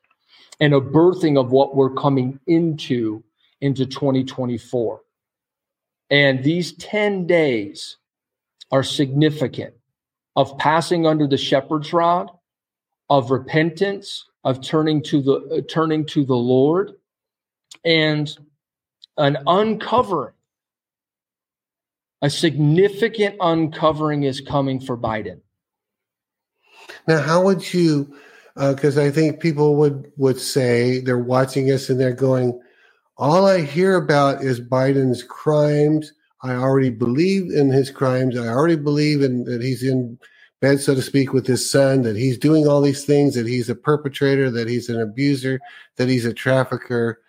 and a birthing of what we're coming into 2024. And these 10 days are significant of passing under the shepherd's rod, of repentance, of turning to the Lord, and an uncovering. A significant uncovering is coming for Biden. Now, how would you, because I think people would say, they're watching us and they're going, all I hear about is Biden's crimes. I already believe in his crimes. I already believe in that he's in bed, so to speak, with his son, that he's doing all these things, that he's a perpetrator, that he's an abuser, that he's a trafficker.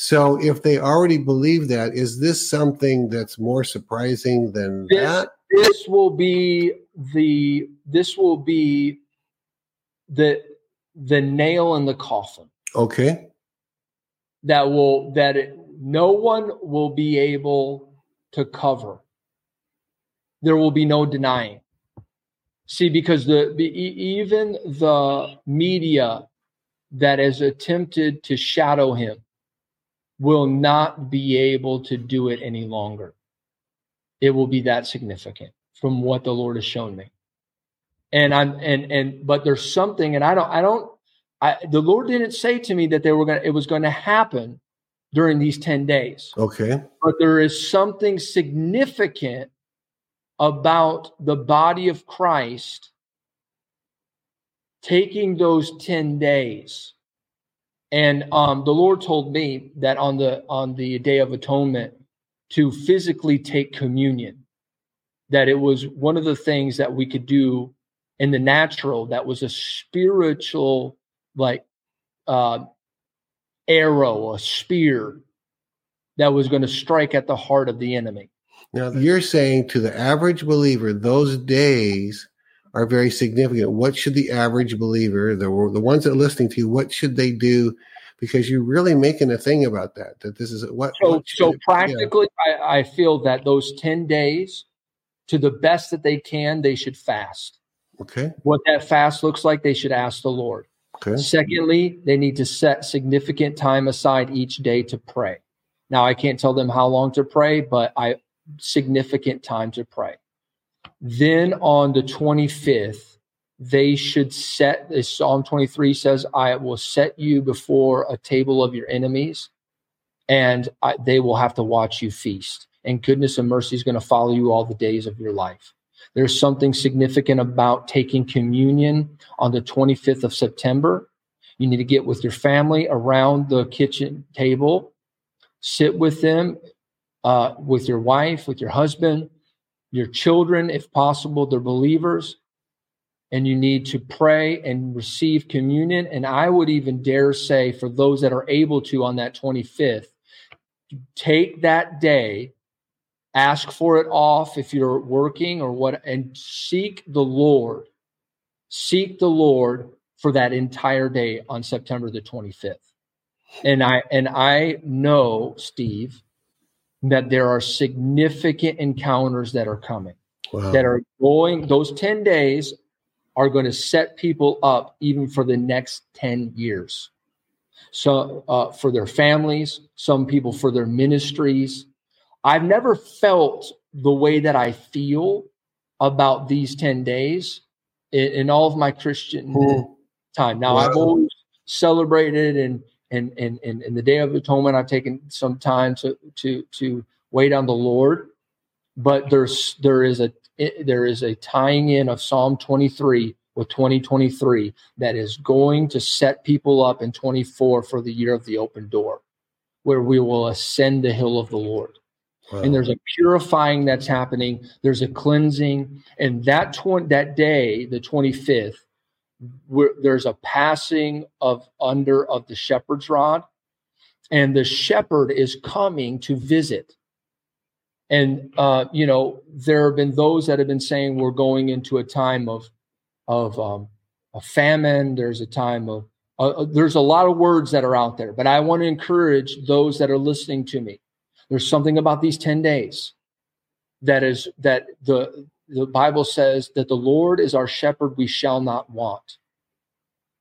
So if they already believe that, is this something that's more surprising than that? This will be the nail in the coffin. Okay. No one will be able to cover. There will be no denying. See, because even the media that has attempted to shadow him will not be able to do it any longer. It will be that significant from what the Lord has shown me. But there's something, and the Lord didn't say to me that it was going to happen during these 10 days. Okay. But there is something significant about the body of Christ taking those 10 days. And the Lord told me that on the Day of Atonement to physically take communion, that it was one of the things that we could do in the natural that was a spiritual arrow, a spear that was going to strike at the heart of the enemy. Now, you're saying to the average believer, those days are very significant. What should the average believer, the ones that are listening to you, what should they do? Because you're really making a thing about that this is what. So practically, yeah. I feel that those 10 days, to the best that they can, they should fast. Okay. What that fast looks like, they should ask the Lord. Okay. Secondly, they need to set significant time aside each day to pray. Now, I can't tell them how long to pray, but significant time to pray. Then on the 25th, they should set, as Psalm 23 says, I will set you before a table of your enemies, and they will have to watch you feast. And goodness and mercy is going to follow you all the days of your life. There's something significant about taking communion on the 25th of September. You need to get with your family around the kitchen table, sit with them, with your wife, with your husband, your children, if possible, they're believers, and you need to pray and receive communion. And I would even dare say, for those that are able to, on that 25th, take that day, ask for it off if you're working or what, and seek the Lord. Seek the Lord for that entire day on September the 25th. And I know, Steve, that there are significant encounters that are coming. Wow. That are going, those 10 days are going to set people up even for the next 10 years. So for their families, some people for their ministries. I've never felt the way that I feel about these 10 days in all of my Christian time. Now, wow. I've always celebrated and in the Day of Atonement, I've taken some time to wait on the Lord, but there is a tying in of Psalm 23 with 2023 that is going to set people up in 24 for the year of the open door. where we will ascend the hill of the Lord. Wow. And there's a purifying that's happening. There's a cleansing. And that day, the 25th, there's a passing of the shepherd's rod. And the shepherd is coming to visit. And, there have been those that have been saying we're going into a time of a famine. There's a time of, there's a lot of words that are out there, but I want to encourage those that are listening to me. There's something about these 10 days that the Bible says that the Lord is our shepherd, we shall not want.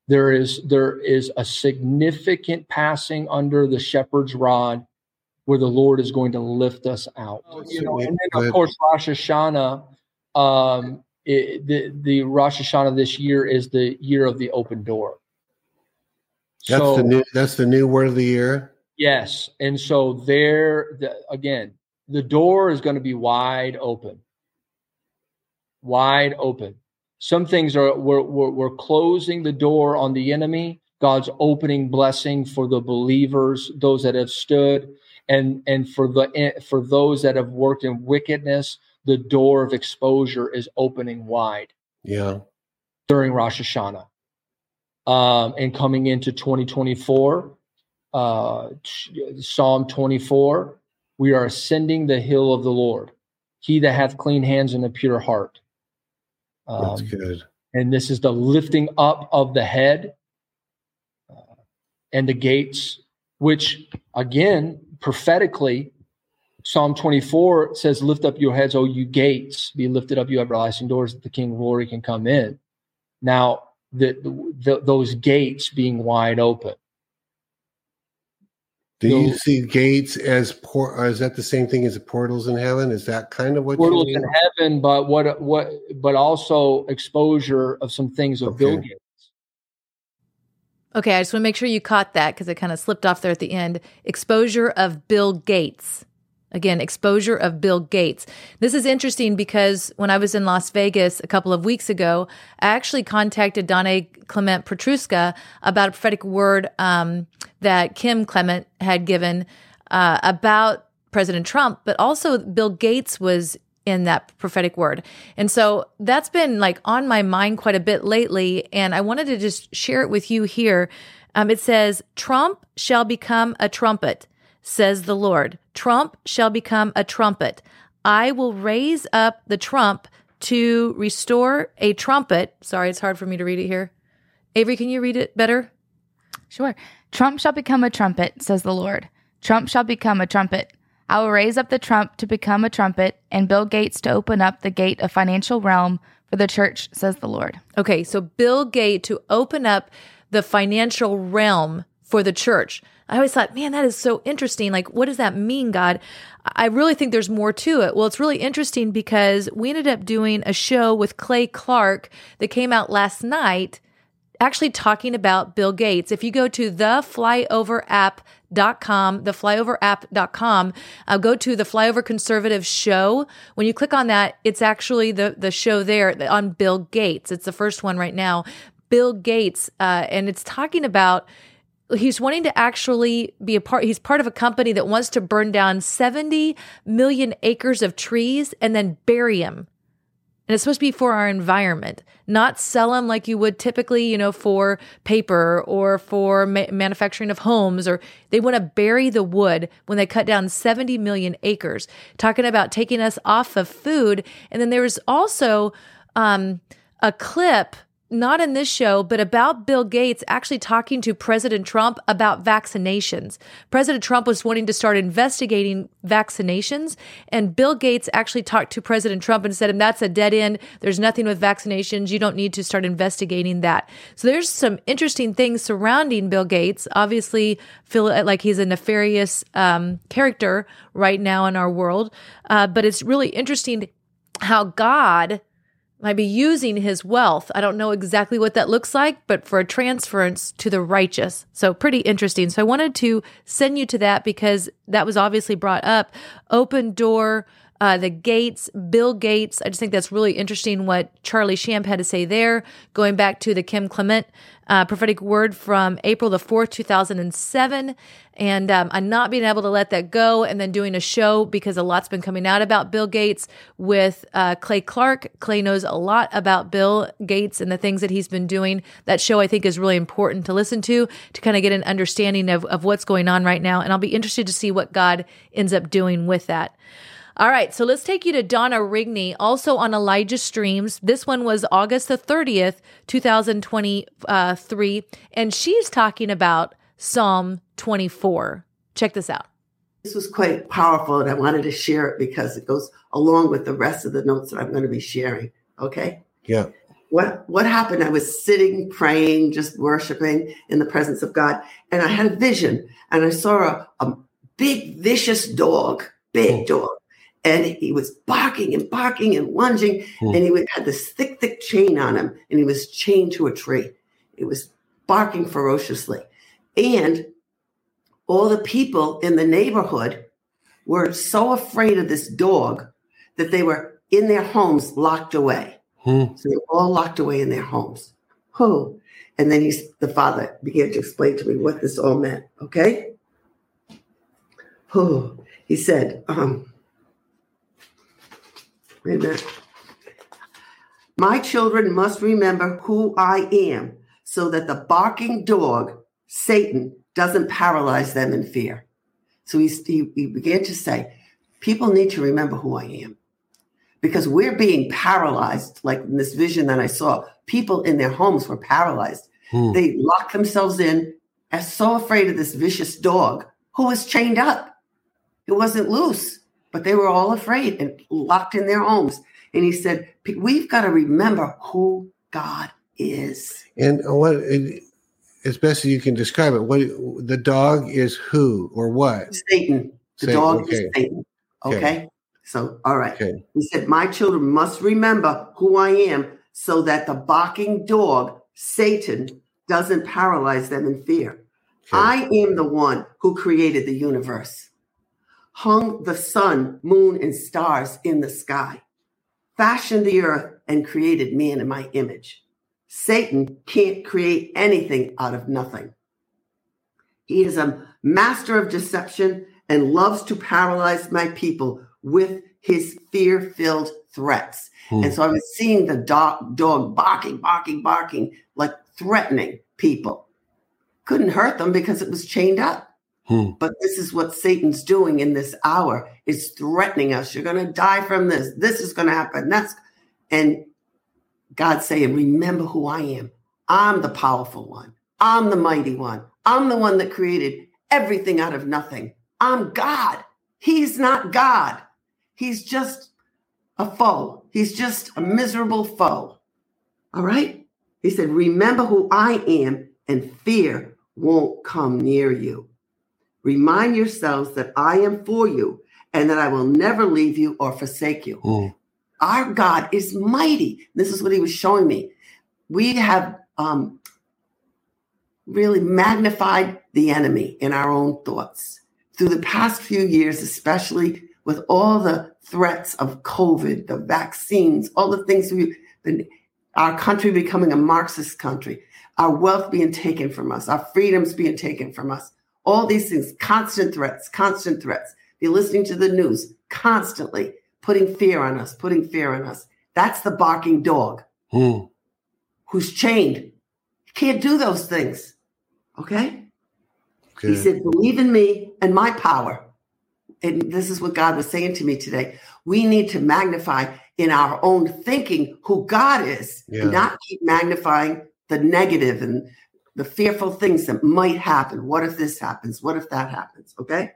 There is a significant passing under the shepherd's rod where the Lord is going to lift us out. And then, of course, Rosh Hashanah, the Rosh Hashanah this year is the year of the open door. That's the new word of the year. Yes. And so again, the door is going to be wide open. Some things we're closing the door on the enemy. God's opening blessing for the believers, those that have stood, and for those that have worked in wickedness, the door of exposure is opening wide. Yeah. During Rosh Hashanah. And coming into 2024, Psalm 24, we are ascending the hill of the Lord. He that hath clean hands and a pure heart. That's good. And this is the lifting up of the head and the gates, which again, prophetically, Psalm 24 says, lift up your heads, O you gates, be lifted up, you everlasting doors, that the King of glory can come in. Now, those gates being wide open. Do you see gates as is that the same thing as portals in heaven? Is that kind of what portals you mean? In heaven, but what? But also exposure of some things of Bill Gates. Okay, I just want to make sure you caught that because it kind of slipped off there at the end. Exposure of Bill Gates. Again, exposure of Bill Gates. This is interesting because when I was in Las Vegas a couple of weeks ago, I actually contacted Donné Clement Petruska about a prophetic word that Kim Clement had given about President Trump, but also Bill Gates was in that prophetic word. And so that's been like on my mind quite a bit lately, and I wanted to just share it with you here. It says, Trump shall become a trumpet, says the Lord. Trump shall become a trumpet. I will raise up the trump to restore a trumpet. Sorry, it's hard for me to read it here. Avery, can you read it better? Sure. Trump shall become a trumpet, says the Lord. Trump shall become a trumpet. I will raise up the trump to become a trumpet, and Bill Gates to open up the gate of financial realm for the church, says the Lord. Okay, so Bill Gates to open up the financial realm for the church. I always thought, man, that is so interesting. Like, what does that mean, God? I really think there's more to it. Well, it's really interesting because we ended up doing a show with Clay Clark that came out last night, actually talking about Bill Gates. If you go to theflyoverapp.com, go to the Flyover Conservatives show. When you click on that, it's actually the show there on Bill Gates. It's the first one right now, Bill Gates. And it's talking about he's wanting to actually be he's part of a company that wants to burn down 70 million acres of trees and then bury them. And it's supposed to be for our environment, not sell them like you would typically, for paper or for manufacturing of homes, or they want to bury the wood when they cut down 70 million acres, talking about taking us off of food. And then there was also a clip, not in this show, but about Bill Gates actually talking to President Trump about vaccinations. President Trump was wanting to start investigating vaccinations, and Bill Gates actually talked to President Trump and said, that's a dead end. There's nothing with vaccinations. You don't need to start investigating that. So there's some interesting things surrounding Bill Gates. Obviously, feel like he's a nefarious character right now in our world. But it's really interesting how God might be using his wealth. I don't know exactly what that looks like, but for a transference to the righteous. So pretty interesting. So I wanted to send you to that because that was obviously brought up. Open door the Gates, Bill Gates. I just think that's really interesting what Charlie Shamp had to say there. Going back to the Kim Clement prophetic word from April the 4th, 2007, and I'm not being able to let that go, and then doing a show because a lot's been coming out about Bill Gates with Clay Clark. Clay knows a lot about Bill Gates and the things that he's been doing. That show, I think, is really important to listen to kind of get an understanding of what's going on right now, and I'll be interested to see what God ends up doing with that. All right, so let's take you to Donna Rigney, also on Elijah Streams. This one was August the 30th, 2023, and she's talking about Psalm 24. Check this out. This was quite powerful, and I wanted to share it because it goes along with the rest of the notes that I'm going to be sharing, okay? Yeah. What happened? I was sitting, praying, just worshiping in the presence of God, and I had a vision, and I saw a big, vicious dog, and he was barking and lunging, and he had this thick chain on him, and he was chained to a tree. It was barking ferociously. And all the people in the neighborhood were so afraid of this dog that they were in their homes locked away. So they were all locked away in their homes. And then the father began to explain to me what this all meant, okay? He said, wait a minute. My children must remember who I am so that the barking dog, Satan, doesn't paralyze them in fear. So he began to say, people need to remember who I am because we're being paralyzed. Like in this vision that I saw, people in their homes were paralyzed. They locked themselves in as so afraid of this vicious dog who was chained up. It wasn't loose, but they were all afraid and locked in their homes. And he said, we've got to remember who God is. And what, as best as you can describe it, what the dog is who or what? Satan. The dog is Satan. Okay? So, all right. He said, my children must remember who I am so that the barking dog, Satan, doesn't paralyze them in fear. I am the one who created the universe. Hung the sun, moon, and stars in the sky, fashioned the earth, and created man in my image. Satan can't create anything out of nothing. He is a master of deception and loves to paralyze my people with his fear-filled threats. And so I was seeing the dog barking, like threatening people. Couldn't hurt them because it was chained up. But this is what Satan's doing in this hour, is threatening us. You're going to die from this. This is going to happen. And God's saying, remember who I am. I'm the powerful one. I'm the mighty one. I'm the one that created everything out of nothing. I'm God. He's not God. He's just a foe. He's just a miserable foe. All right? He said, remember who I am, and fear won't come near you. Remind yourselves that I am for you and that I will never leave you or forsake you. Our God is mighty. This is what he was showing me. We have really magnified the enemy in our own thoughts. Through the past few years, especially with all the threats of COVID, the vaccines, all the things our country becoming a Marxist country, our wealth being taken from us, our freedoms being taken from us. All these things, constant threats. You're listening to the news constantly, putting fear on us. That's the barking dog who's chained. Can't do those things, okay? He said, believe in me and my power. And this is what God was saying to me today. We need to magnify in our own thinking who God is, and not keep magnifying the negative and the fearful things that might happen. What if this happens? What if that happens? Okay?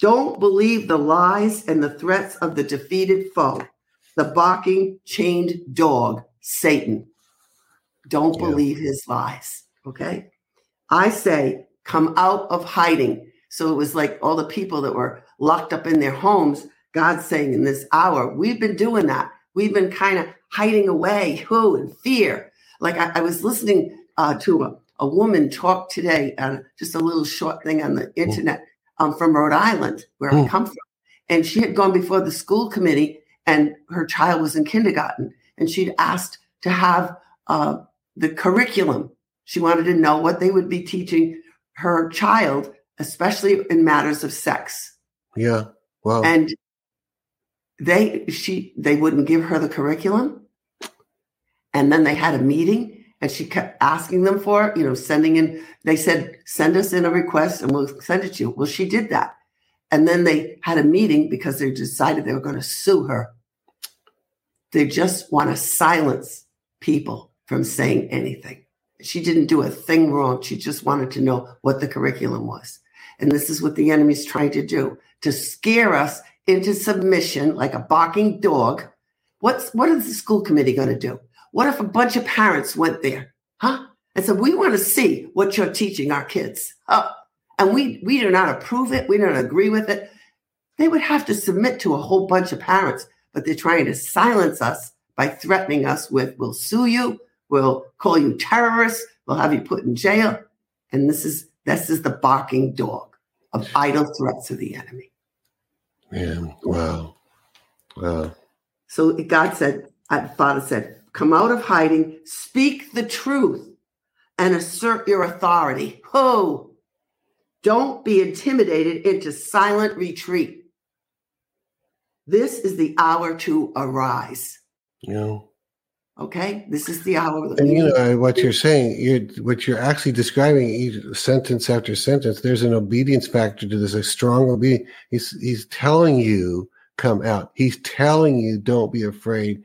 Don't believe the lies and the threats of the defeated foe, the barking, chained dog, Satan. Don't believe his lies. Okay? I say, come out of hiding. So it was like all the people that were locked up in their homes, God's saying in this hour, we've been doing that. We've been kind of hiding away, in fear. Like I was listening to a woman talk today, just a little short thing on the internet from Rhode Island, where I come from. And she had gone before the school committee and her child was in kindergarten. And she'd asked to have the curriculum. She wanted to know what they would be teaching her child, especially in matters of sex. Yeah. Wow. And they wouldn't give her the curriculum. And then they had a meeting and she kept asking them for it, sending in, they said, send us in a request and we'll send it to you. Well, she did that. And then they had a meeting because they decided they were going to sue her. They just want to silence people from saying anything. She didn't do a thing wrong. She just wanted to know what the curriculum was. And this is what the enemy's trying to do, to scare us into submission like a barking dog. What is the school committee going to do? What if a bunch of parents went there? Huh? And said, we want to see what you're teaching our kids. And we do not approve it. We don't agree with it. They would have to submit to a whole bunch of parents, but they're trying to silence us by threatening us with, we'll sue you, we'll call you terrorists, we'll have you put in jail. And this is the barking dog of idle threats of the enemy. Yeah, wow. Wow. So God said, Father said, come out of hiding, speak the truth, and assert your authority. Oh, don't be intimidated into silent retreat. This is the hour to arise. Yeah. Okay? This is the hour. And what you're saying, what you're actually describing, each sentence after sentence, there's an obedience factor to this, a strong obedience. He's telling you, come out. He's telling you, don't be afraid.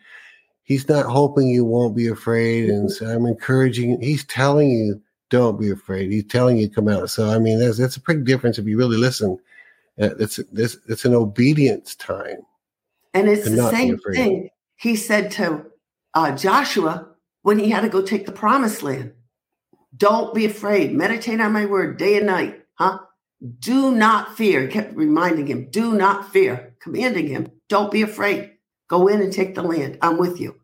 He's not hoping you won't be afraid. And so I'm encouraging you. He's telling you, don't be afraid. He's telling you, come out. So, I mean, that's a big difference if you really listen. It's an obedience time. And it's the same thing he said to Joshua when he had to go take the promised land. Don't be afraid. Meditate on my word day and night. Huh? Do not fear. He kept reminding him, do not fear. Commanding him, don't be afraid. Go in and take the land. I'm with you.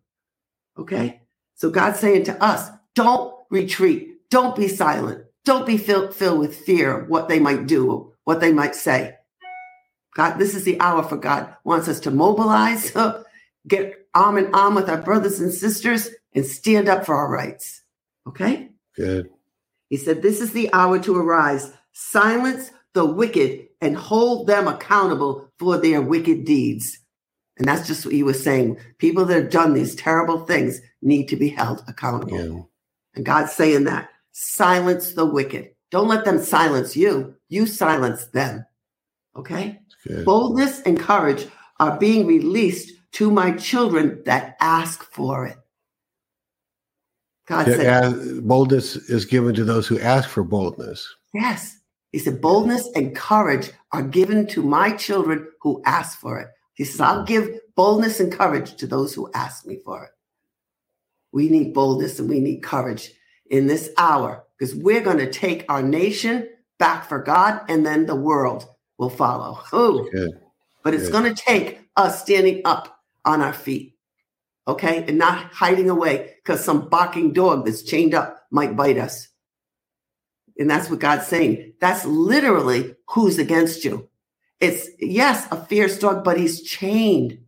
Okay? So God's saying to us, don't retreat. Don't be silent. Don't be filled with fear of what they might do, what they might say. God, this is the hour for God wants us to mobilize, get arm in arm with our brothers and sisters, and stand up for our rights. Okay? Good. He said, this is the hour to arise, silence the wicked, and hold them accountable for their wicked deeds. And that's just what he was saying. People that have done these terrible things need to be held accountable. Yeah. And God's saying that. Silence the wicked. Don't let them silence you. You silence them. Okay? Good. Boldness and courage are being released to my children that ask for it. God said boldness is given to those who ask for boldness. Yes. He said boldness and courage are given to my children who ask for it. He says, I'll give boldness and courage to those who ask me for it. We need boldness and we need courage in this hour, because we're going to take our nation back for God, and then the world will follow. Good. But it's going to take us standing up on our feet, okay? And not hiding away because some barking dog that's chained up might bite us. And that's what God's saying. That's literally who's against you. It's, yes, a fierce dog, but he's chained.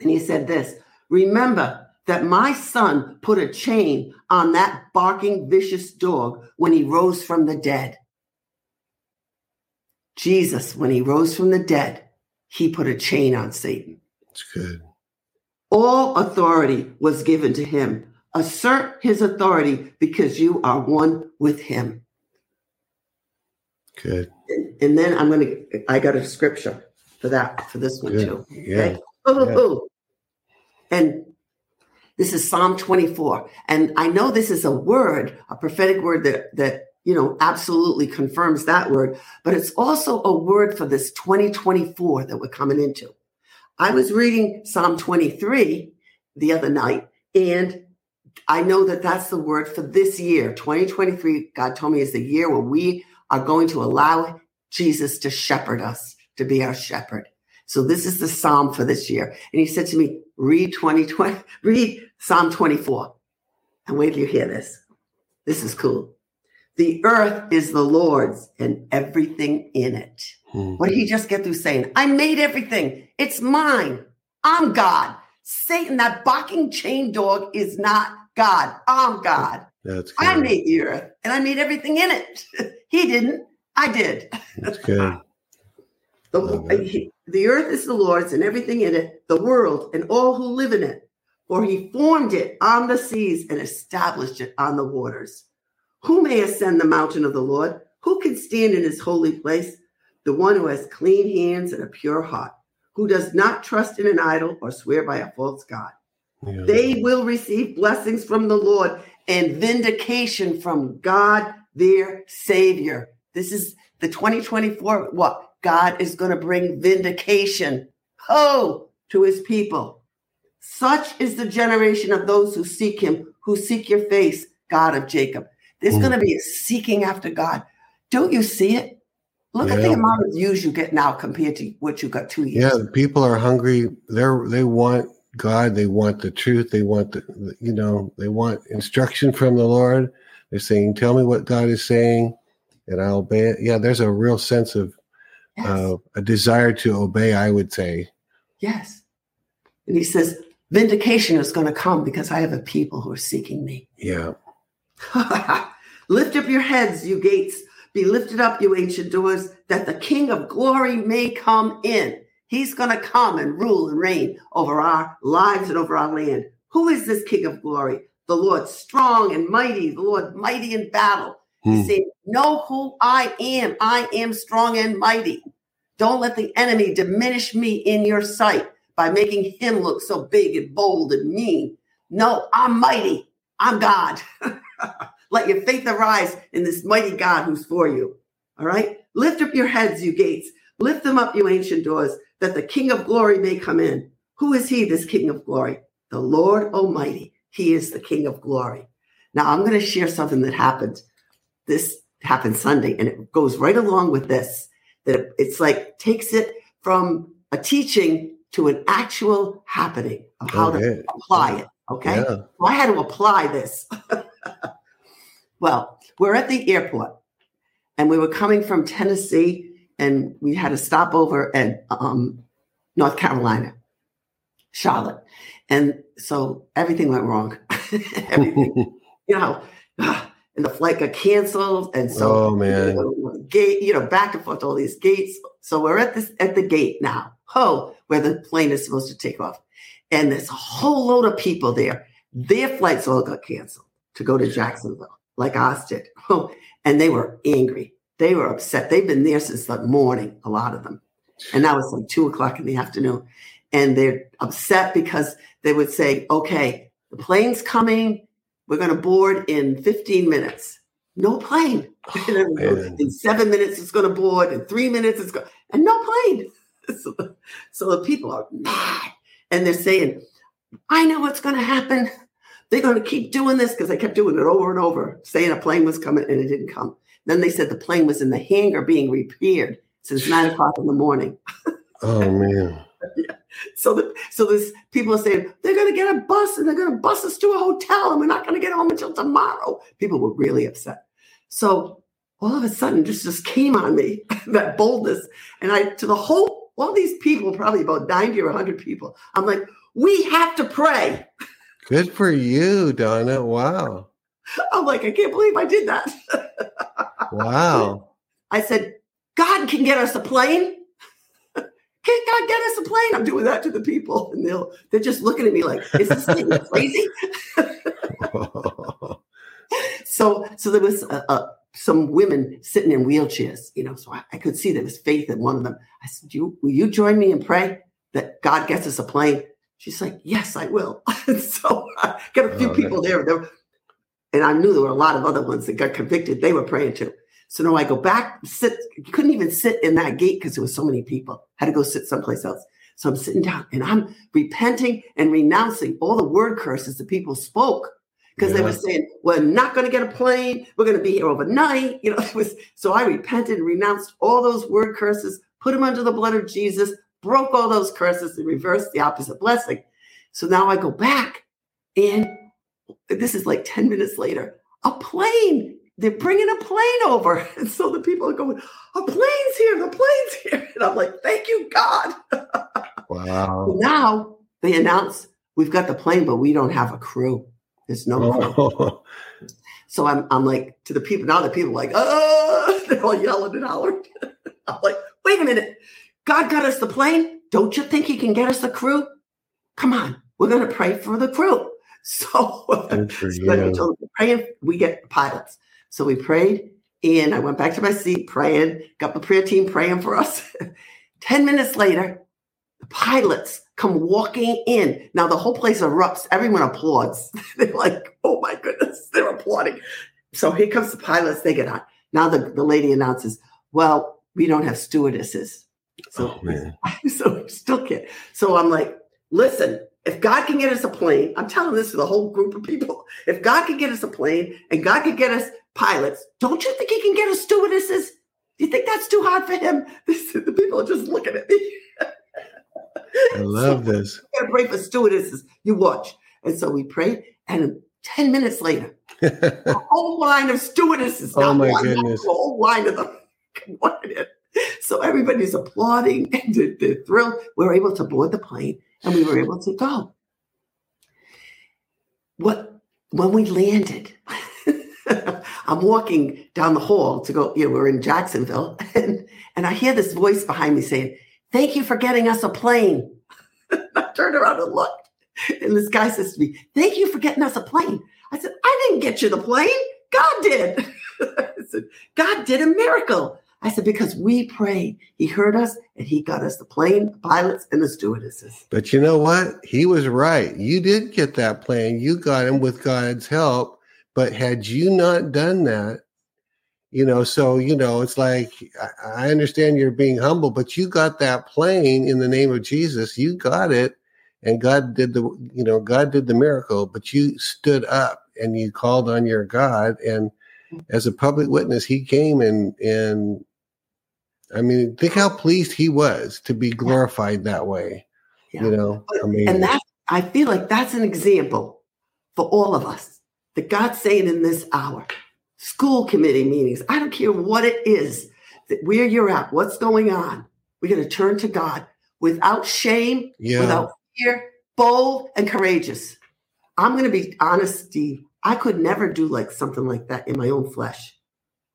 And he said this, remember that my son put a chain on that barking, vicious dog when he rose from the dead. Jesus, when he rose from the dead, he put a chain on Satan. That's good. All authority was given to him. Assert his authority because you are one with him. Good. And then I got a scripture for that, for this one good. Too. Okay? Yeah. And this is Psalm 24. And I know this is a word, a prophetic word that absolutely confirms that word, but it's also a word for this 2024 that we're coming into. I was reading Psalm 23 the other night, and I know that that's the word for this year. 2023, God told me, is the year where we are going to allow Jesus to shepherd us, to be our shepherd. So this is the Psalm for this year. And he said to me, read Psalm 24. And wait till you hear this. This is cool. The earth is the Lord's and everything in it. What did he just get through saying? I made everything. It's mine. I'm God. Satan, that barking chain dog, is not God. I'm God. That's good. I made the earth and I made everything in it. He didn't. I did. That's good. The earth is the Lord's and everything in it, the world and all who live in it. For he formed it on the seas and established it on the waters. Who may ascend the mountain of the Lord? Who can stand in his holy place? The one who has clean hands and a pure heart, who does not trust in an idol or swear by a false god. Yeah. They will receive blessings from the Lord and vindication from God, their Savior. This is the 2024, what? God is going to bring vindication, to his people. Such is the generation of those who seek him, who seek your face, God of Jacob. There's going to be a seeking after God. Don't you see it? Look at the amount of views you get now compared to what you got 2 years ago. Yeah, people are hungry. They want God. They want the truth. They want they want instruction from the Lord. They're saying, "Tell me what God is saying, and I'll obey it." Yeah, there's a real sense of a desire to obey, I would say. Yes. And he says, vindication is going to come because I have a people who are seeking me. Yeah. Lift up your heads, you gates. Be lifted up, you ancient doors, that the King of glory may come in. He's going to come and rule and reign over our lives and over our land. Who is this King of glory? The Lord strong and mighty, the Lord mighty in battle. He said, know who I am. I am strong and mighty. Don't let the enemy diminish me in your sight by making him look so big and bold and mean. No, I'm mighty. I'm God. Let your faith arise in this mighty God who's for you. All right? Lift up your heads, you gates. Lift them up, you ancient doors, that the King of glory may come in. Who is he, this King of glory? The Lord Almighty. He is the King of glory. Now, I'm going to share something that happened. This happened Sunday, and it goes right along with this. That it's like takes it from a teaching to an actual happening of how to apply it. Okay? Yeah. So I had to apply this. Well, we're at the airport and we were coming from Tennessee and we had a stopover at North Carolina, Charlotte. And so everything went wrong. Everything, and the flight got canceled. And so, back and forth to all these gates. So we're at the gate now, where the plane is supposed to take off. And there's a whole load of people there. Their flights all got canceled to go to Jacksonville. Like ours did. And they were angry. They were upset. They've been there since the morning, a lot of them. And now it's like 2:00 in the afternoon. And they're upset because they would say, okay, the plane's coming. We're going to board in 15 minutes. No plane. In 7 minutes, it's going to board. In 3 minutes, it's going to, and no plane. So the people are mad. And they're saying, I know what's going to happen. They're going to keep doing this because they kept doing it over and over, saying a plane was coming and it didn't come. Then they said the plane was in the hangar being repaired since 9:00 in the morning. Oh, man. Yeah. So this people are saying, they're going to get a bus and they're going to bus us to a hotel and we're not going to get home until tomorrow. People were really upset. So all of a sudden, just came on me, that boldness. And all these people, probably about 90 or 100 people, I'm like, we have to pray. Good for you, Donna. Wow. I'm like, I can't believe I did that. Wow. I said, God can get us a plane. Can God get us a plane? I'm doing that to the people. And they're just looking at me like, is this thing crazy? So there was some women sitting in wheelchairs, so I could see there was faith in one of them. I said, will you join me and pray that God gets us a plane? She's like, yes, I will. So I got a few people there. And I knew there were a lot of other ones that got convicted. They were praying too. So now I go back, couldn't even sit in that gate because there was so many people. I had to go sit someplace else. So I'm sitting down and I'm repenting and renouncing all the word curses that people spoke because they were saying, we're not going to get a plane. We're going to be here overnight. So I repented and renounced all those word curses, put them under the blood of Jesus, broke all those curses and reversed the opposite blessing. So now I go back and this is like 10 minutes later, a plane they're bringing a plane over. And so the people are going, a plane's here, the plane's here. And I'm like, thank you, God. Wow. So now they announce we've got the plane, but we don't have a crew. There's no crew. So I'm like, to the people, now the people are like, oh, they're all yelling and hollering. I'm like, wait a minute. God got us the plane. Don't you think he can get us the crew? Come on. We're going to pray for the crew. So we get pilots. So we prayed, and I went back to my seat praying, got the prayer team praying for us. 10 minutes later, the pilots come walking in. Now the whole place erupts. Everyone applauds. They're like, oh my goodness, they're applauding. So here comes the pilots. They get on. Now the lady announces, well, we don't have stewardesses. So still can't. So I'm like, listen, if God can get us a plane, I'm telling this to the whole group of people. If God can get us a plane and God can get us pilots, don't you think he can get us stewardesses? Do you think that's too hard for him? The people are just looking at me. I love this. We're going to pray for stewardesses. You watch. And so we prayed. And 10 minutes later, a whole line of stewardesses. Oh, my goodness. A whole line of them. So everybody's applauding and they're thrilled. We're able to board the plane. And we were able to go. When we landed, I'm walking down the hall to go, we're in Jacksonville. And I hear this voice behind me saying, thank you for getting us a plane. I turned around and looked. And this guy says to me, thank you for getting us a plane. I said, I didn't get you the plane. God did. I said, God did a miracle. I said, because we prayed. He heard us, and he got us the plane, the pilots, and the stewardesses. But you know what? He was right. You did get that plane. You got him with God's help. But had you not done that, it's like, I understand you're being humble, but you got that plane in the name of Jesus. You got it, and God did the miracle, but you stood up, and you called on your God, and as a public witness, he came and I mean, think how pleased he was to be glorified that way. Yeah. And I feel like that's an example for all of us that God's saying in this hour, school committee meetings, I don't care what it is, that where you're at, what's going on, we're going to turn to God without shame, without fear, bold and courageous. I'm going to be honest, Steve. I could never do something like that in my own flesh.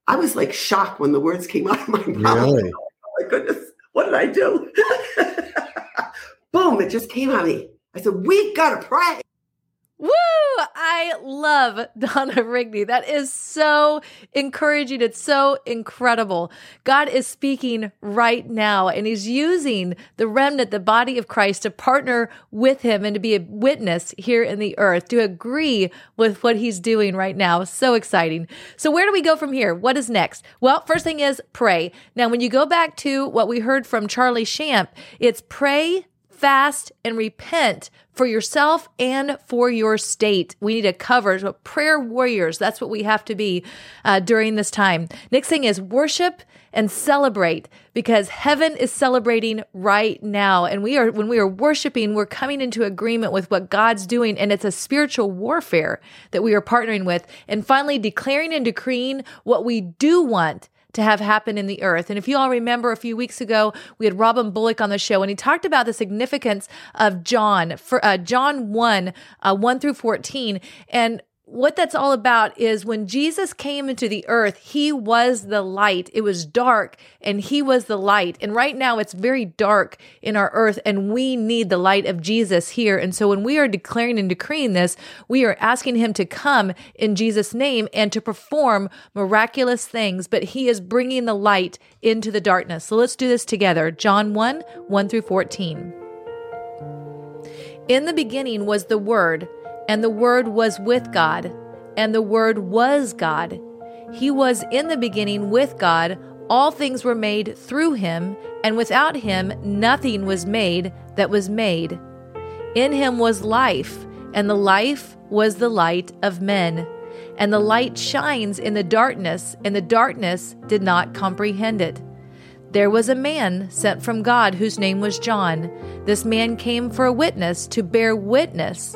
I was shocked when the words came out of my mouth. Really? Oh my goodness, what did I do? Boom, it just came at me. I said, we got to pray. Woo! I love Donna Rigney. That is so encouraging. It's so incredible. God is speaking right now, and he's using the remnant, the body of Christ, to partner with him and to be a witness here in the earth, to agree with what he's doing right now. So exciting. So where do we go from here? What is next? Well, first thing is pray. Now, when you go back to what we heard from Charlie Shamp, it's pray, fast, and repent for yourself and for your state. We need to cover prayer warriors. That's what we have to be during this time. Next thing is worship and celebrate, because heaven is celebrating right now. And when we are worshiping, we're coming into agreement with what God's doing. And it's a spiritual warfare that we are partnering with. And finally, declaring and decreeing what we do want to have happen in the earth. And if you all remember, a few weeks ago, we had Robin Bullock on the show, and he talked about the significance of John 1 through 14. And what that's all about is when Jesus came into the earth, he was the light. It was dark, and he was the light. And right now, it's very dark in our earth, and we need the light of Jesus here. And so when we are declaring and decreeing this, we are asking him to come in Jesus' name and to perform miraculous things, but he is bringing the light into the darkness. So let's do this together. John 1:1 through 14. In the beginning was the Word, and the Word was with God, and the Word was God. He was in the beginning with God. All things were made through him, and without him nothing was made that was made. In him was life, and the life was the light of men. And the light shines in the darkness, and the darkness did not comprehend it. There was a man sent from God whose name was John. This man came for a witness, to bear witness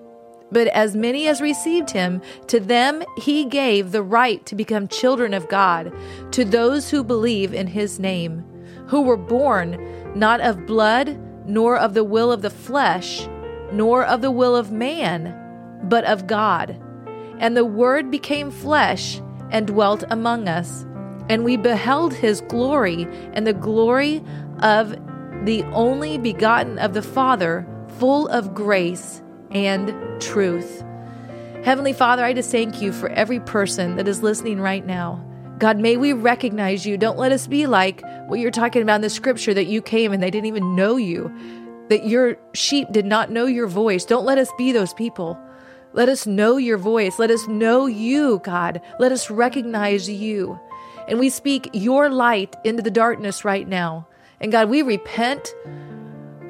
But as many as received him, to them he gave the right to become children of God, to those who believe in his name, who were born not of blood, nor of the will of the flesh, nor of the will of man, but of God. And the Word became flesh and dwelt among us, and we beheld his glory, and the glory of the only begotten of the Father, full of grace and truth. Heavenly Father, I just thank you for every person that is listening right now. God, may we recognize you. Don't let us be like what you're talking about in the scripture, that you came and they didn't even know you, that your sheep did not know your voice. Don't let us be those people. Let us know your voice. Let us know you, God. Let us recognize you. And we speak your light into the darkness right now. And God, we repent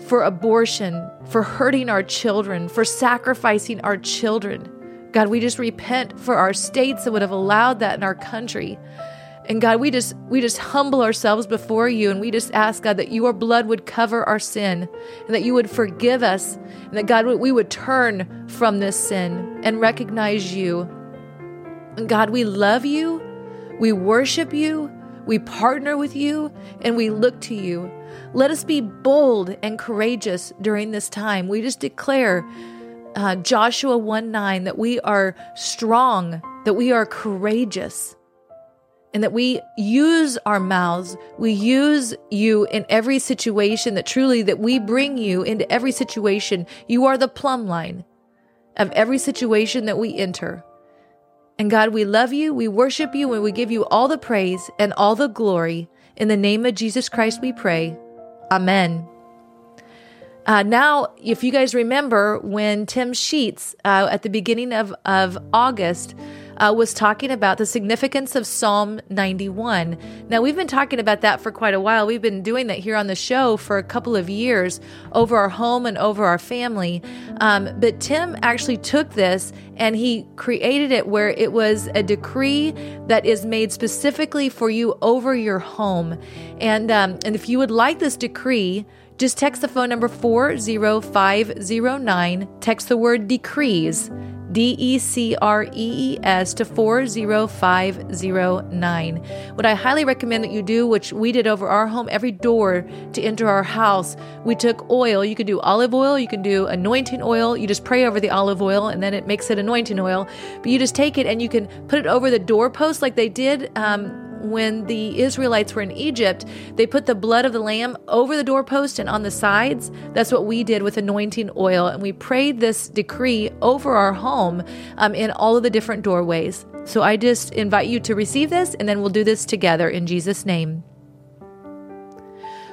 for abortion, for hurting our children, for sacrificing our children. God, we just repent for our states that would have allowed that in our country. And God, we just humble ourselves before you, and we just ask, God, that your blood would cover our sin, and that you would forgive us, and that, God, we would turn from this sin and recognize you. And God, we love you, we worship you, we partner with you, and we look to you. Let us be bold and courageous during this time. We just declare Joshua 1:9, that we are strong, that we are courageous, and that we use our mouths, we use you in every situation, that truly that we bring you into every situation. You are the plumb line of every situation that we enter. And God, we love you, we worship you, and we give you all the praise and all the glory. In the name of Jesus Christ we pray. Amen. Now, if you guys remember when Tim Sheets, at the beginning of August, was talking about the significance of Psalm 91. Now, we've been talking about that for quite a while. We've been doing that here on the show for a couple of years over our home and over our family. But Tim actually took this and he created it where it was a decree that is made specifically for you over your home. And if you would like this decree, just text the phone number 40509, text the word decrees, DECREES, to 40509. What I highly recommend that you do, which we did over our home, every door to enter our house, we took oil. You could do olive oil, you can do anointing oil. You just pray over the olive oil and then it makes it anointing oil. But you just take it and you can put it over the doorpost like they did when the Israelites were in Egypt. They put the blood of the lamb over the doorpost and on the sides. That's what we did with anointing oil. And we prayed this decree over our home in all of the different doorways. So I just invite you to receive this, and then we'll do this together in Jesus' name.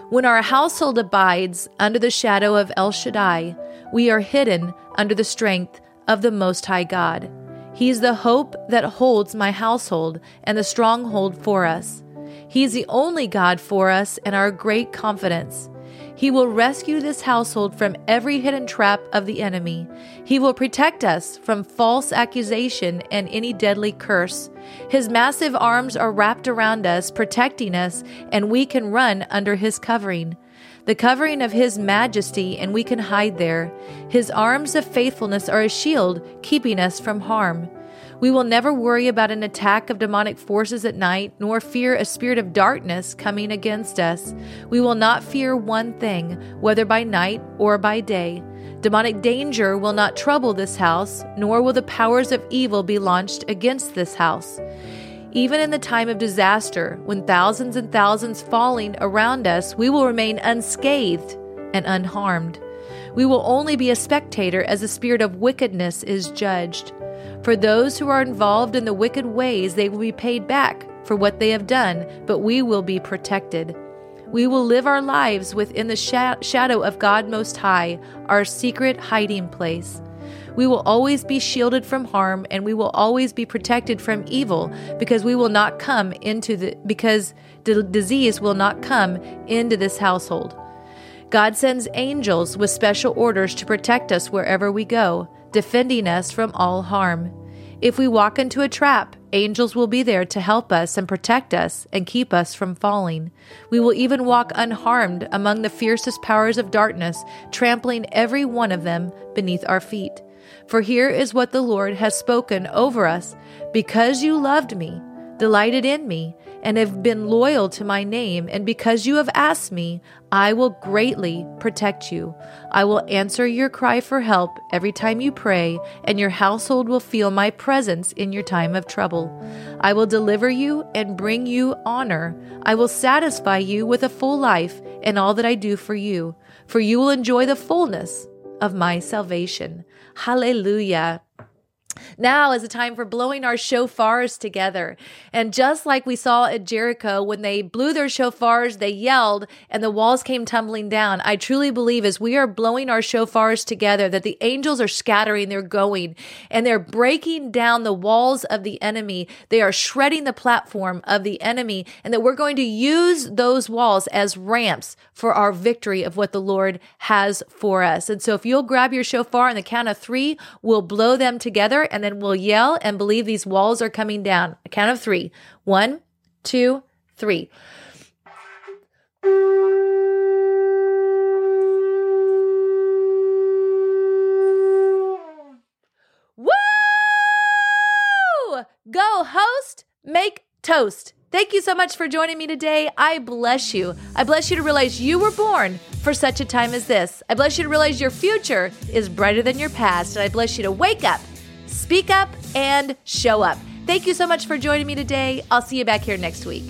When our household abides under the shadow of El Shaddai, we are hidden under the strength of the Most High God. He is the hope that holds my household and the stronghold for us. He is the only God for us and our great confidence. He will rescue this household from every hidden trap of the enemy. He will protect us from false accusation and any deadly curse. His massive arms are wrapped around us, protecting us, and we can run under his covering. The covering of his majesty, and we can hide there. His arms of faithfulness are a shield, keeping us from harm. We will never worry about an attack of demonic forces at night, nor fear a spirit of darkness coming against us. We will not fear one thing, whether by night or by day. Demonic danger will not trouble this house, nor will the powers of evil be launched against this house. Even in the time of disaster, when thousands and thousands falling around us, we will remain unscathed and unharmed. We will only be a spectator as the spirit of wickedness is judged. For those who are involved in the wicked ways, they will be paid back for what they have done, but we will be protected. We will live our lives within the shadow of God Most High, our secret hiding place. We will always be shielded from harm, and we will always be protected from evil, because we will not come into the disease will not come into this household. God sends angels with special orders to protect us wherever we go, defending us from all harm. If we walk into a trap, angels will be there to help us and protect us and keep us from falling. We will even walk unharmed among the fiercest powers of darkness, trampling every one of them beneath our feet. For here is what the Lord has spoken over us. Because you loved me, delighted in me, and have been loyal to my name, and because you have asked me, I will greatly protect you. I will answer your cry for help every time you pray, and your household will feel my presence in your time of trouble. I will deliver you and bring you honor. I will satisfy you with a full life in all that I do for you will enjoy the fullness of my salvation. Hallelujah. Now is the time for blowing our shofars together. And just like we saw at Jericho, when they blew their shofars, they yelled and the walls came tumbling down. I truly believe as we are blowing our shofars together that the angels are scattering, they're going, and they're breaking down the walls of the enemy. They are shredding the platform of the enemy, and that we're going to use those walls as ramps for our victory of what the Lord has for us. And so if you'll grab your shofar on the count of three, we'll blow them together, and then we'll yell and believe these walls are coming down. A count of three. 1, 2, 3. Woo! Go host, make toast. Thank you so much for joining me today. I bless you. I bless you to realize you were born for such a time as this. I bless you to realize your future is brighter than your past. And I bless you to wake up, speak up, and show up. Thank you so much for joining me today. I'll see you back here next week.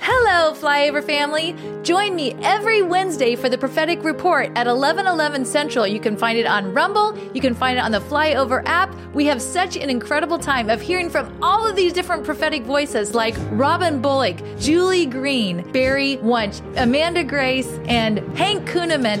Hello, Flyover family. Join me every Wednesday for the Prophetic Report at 11:11 Central. You can find it on Rumble. You can find it on the Flyover app. We have such an incredible time of hearing from all of these different prophetic voices like Robin Bullock, Julie Green, Barry Wunsch, Amanda Grace, and Hank Kunneman.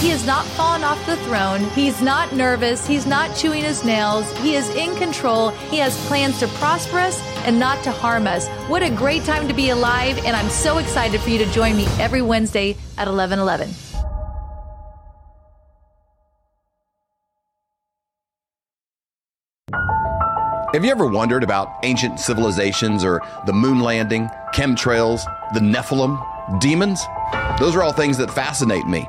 He has not fallen off the throne. He's not nervous. He's not chewing his nails. He is in control. He has plans to prosper us and not to harm us. What a great time to be alive, and I'm so excited for you to join me every Wednesday at 11:11. Have you ever wondered about ancient civilizations or the moon landing, chemtrails, the Nephilim, demons? Those are all things that fascinate me.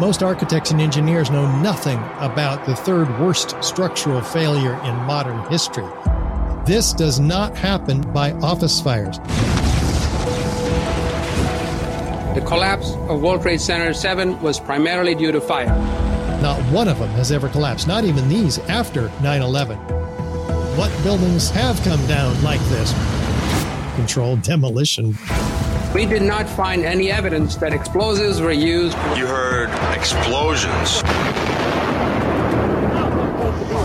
Most architects and engineers know nothing about the third worst structural failure in modern history. This does not happen by office fires. The collapse of World Trade Center 7 was primarily due to fire. Not one of them has ever collapsed, not even these after 9/11. What buildings have come down like this? Controlled demolition. We did not find any evidence that explosives were used. You heard explosions.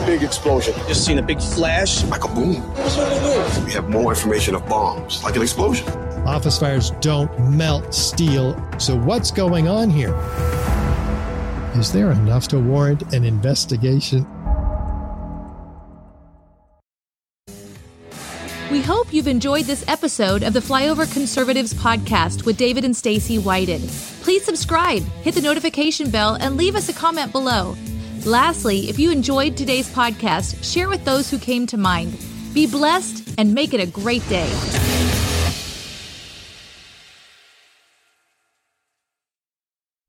Big big explosion. Just seen a big flash. Like a boom. We have more information of bombs, like an explosion. Office fires don't melt steel. So what's going on here? Is there enough to warrant an investigation? We hope you've enjoyed this episode of the Flyover Conservatives podcast with David and Stacey Whiten. Please subscribe, hit the notification bell, and leave us a comment below. Lastly, if you enjoyed today's podcast, share with those who came to mind. Be blessed and make it a great day.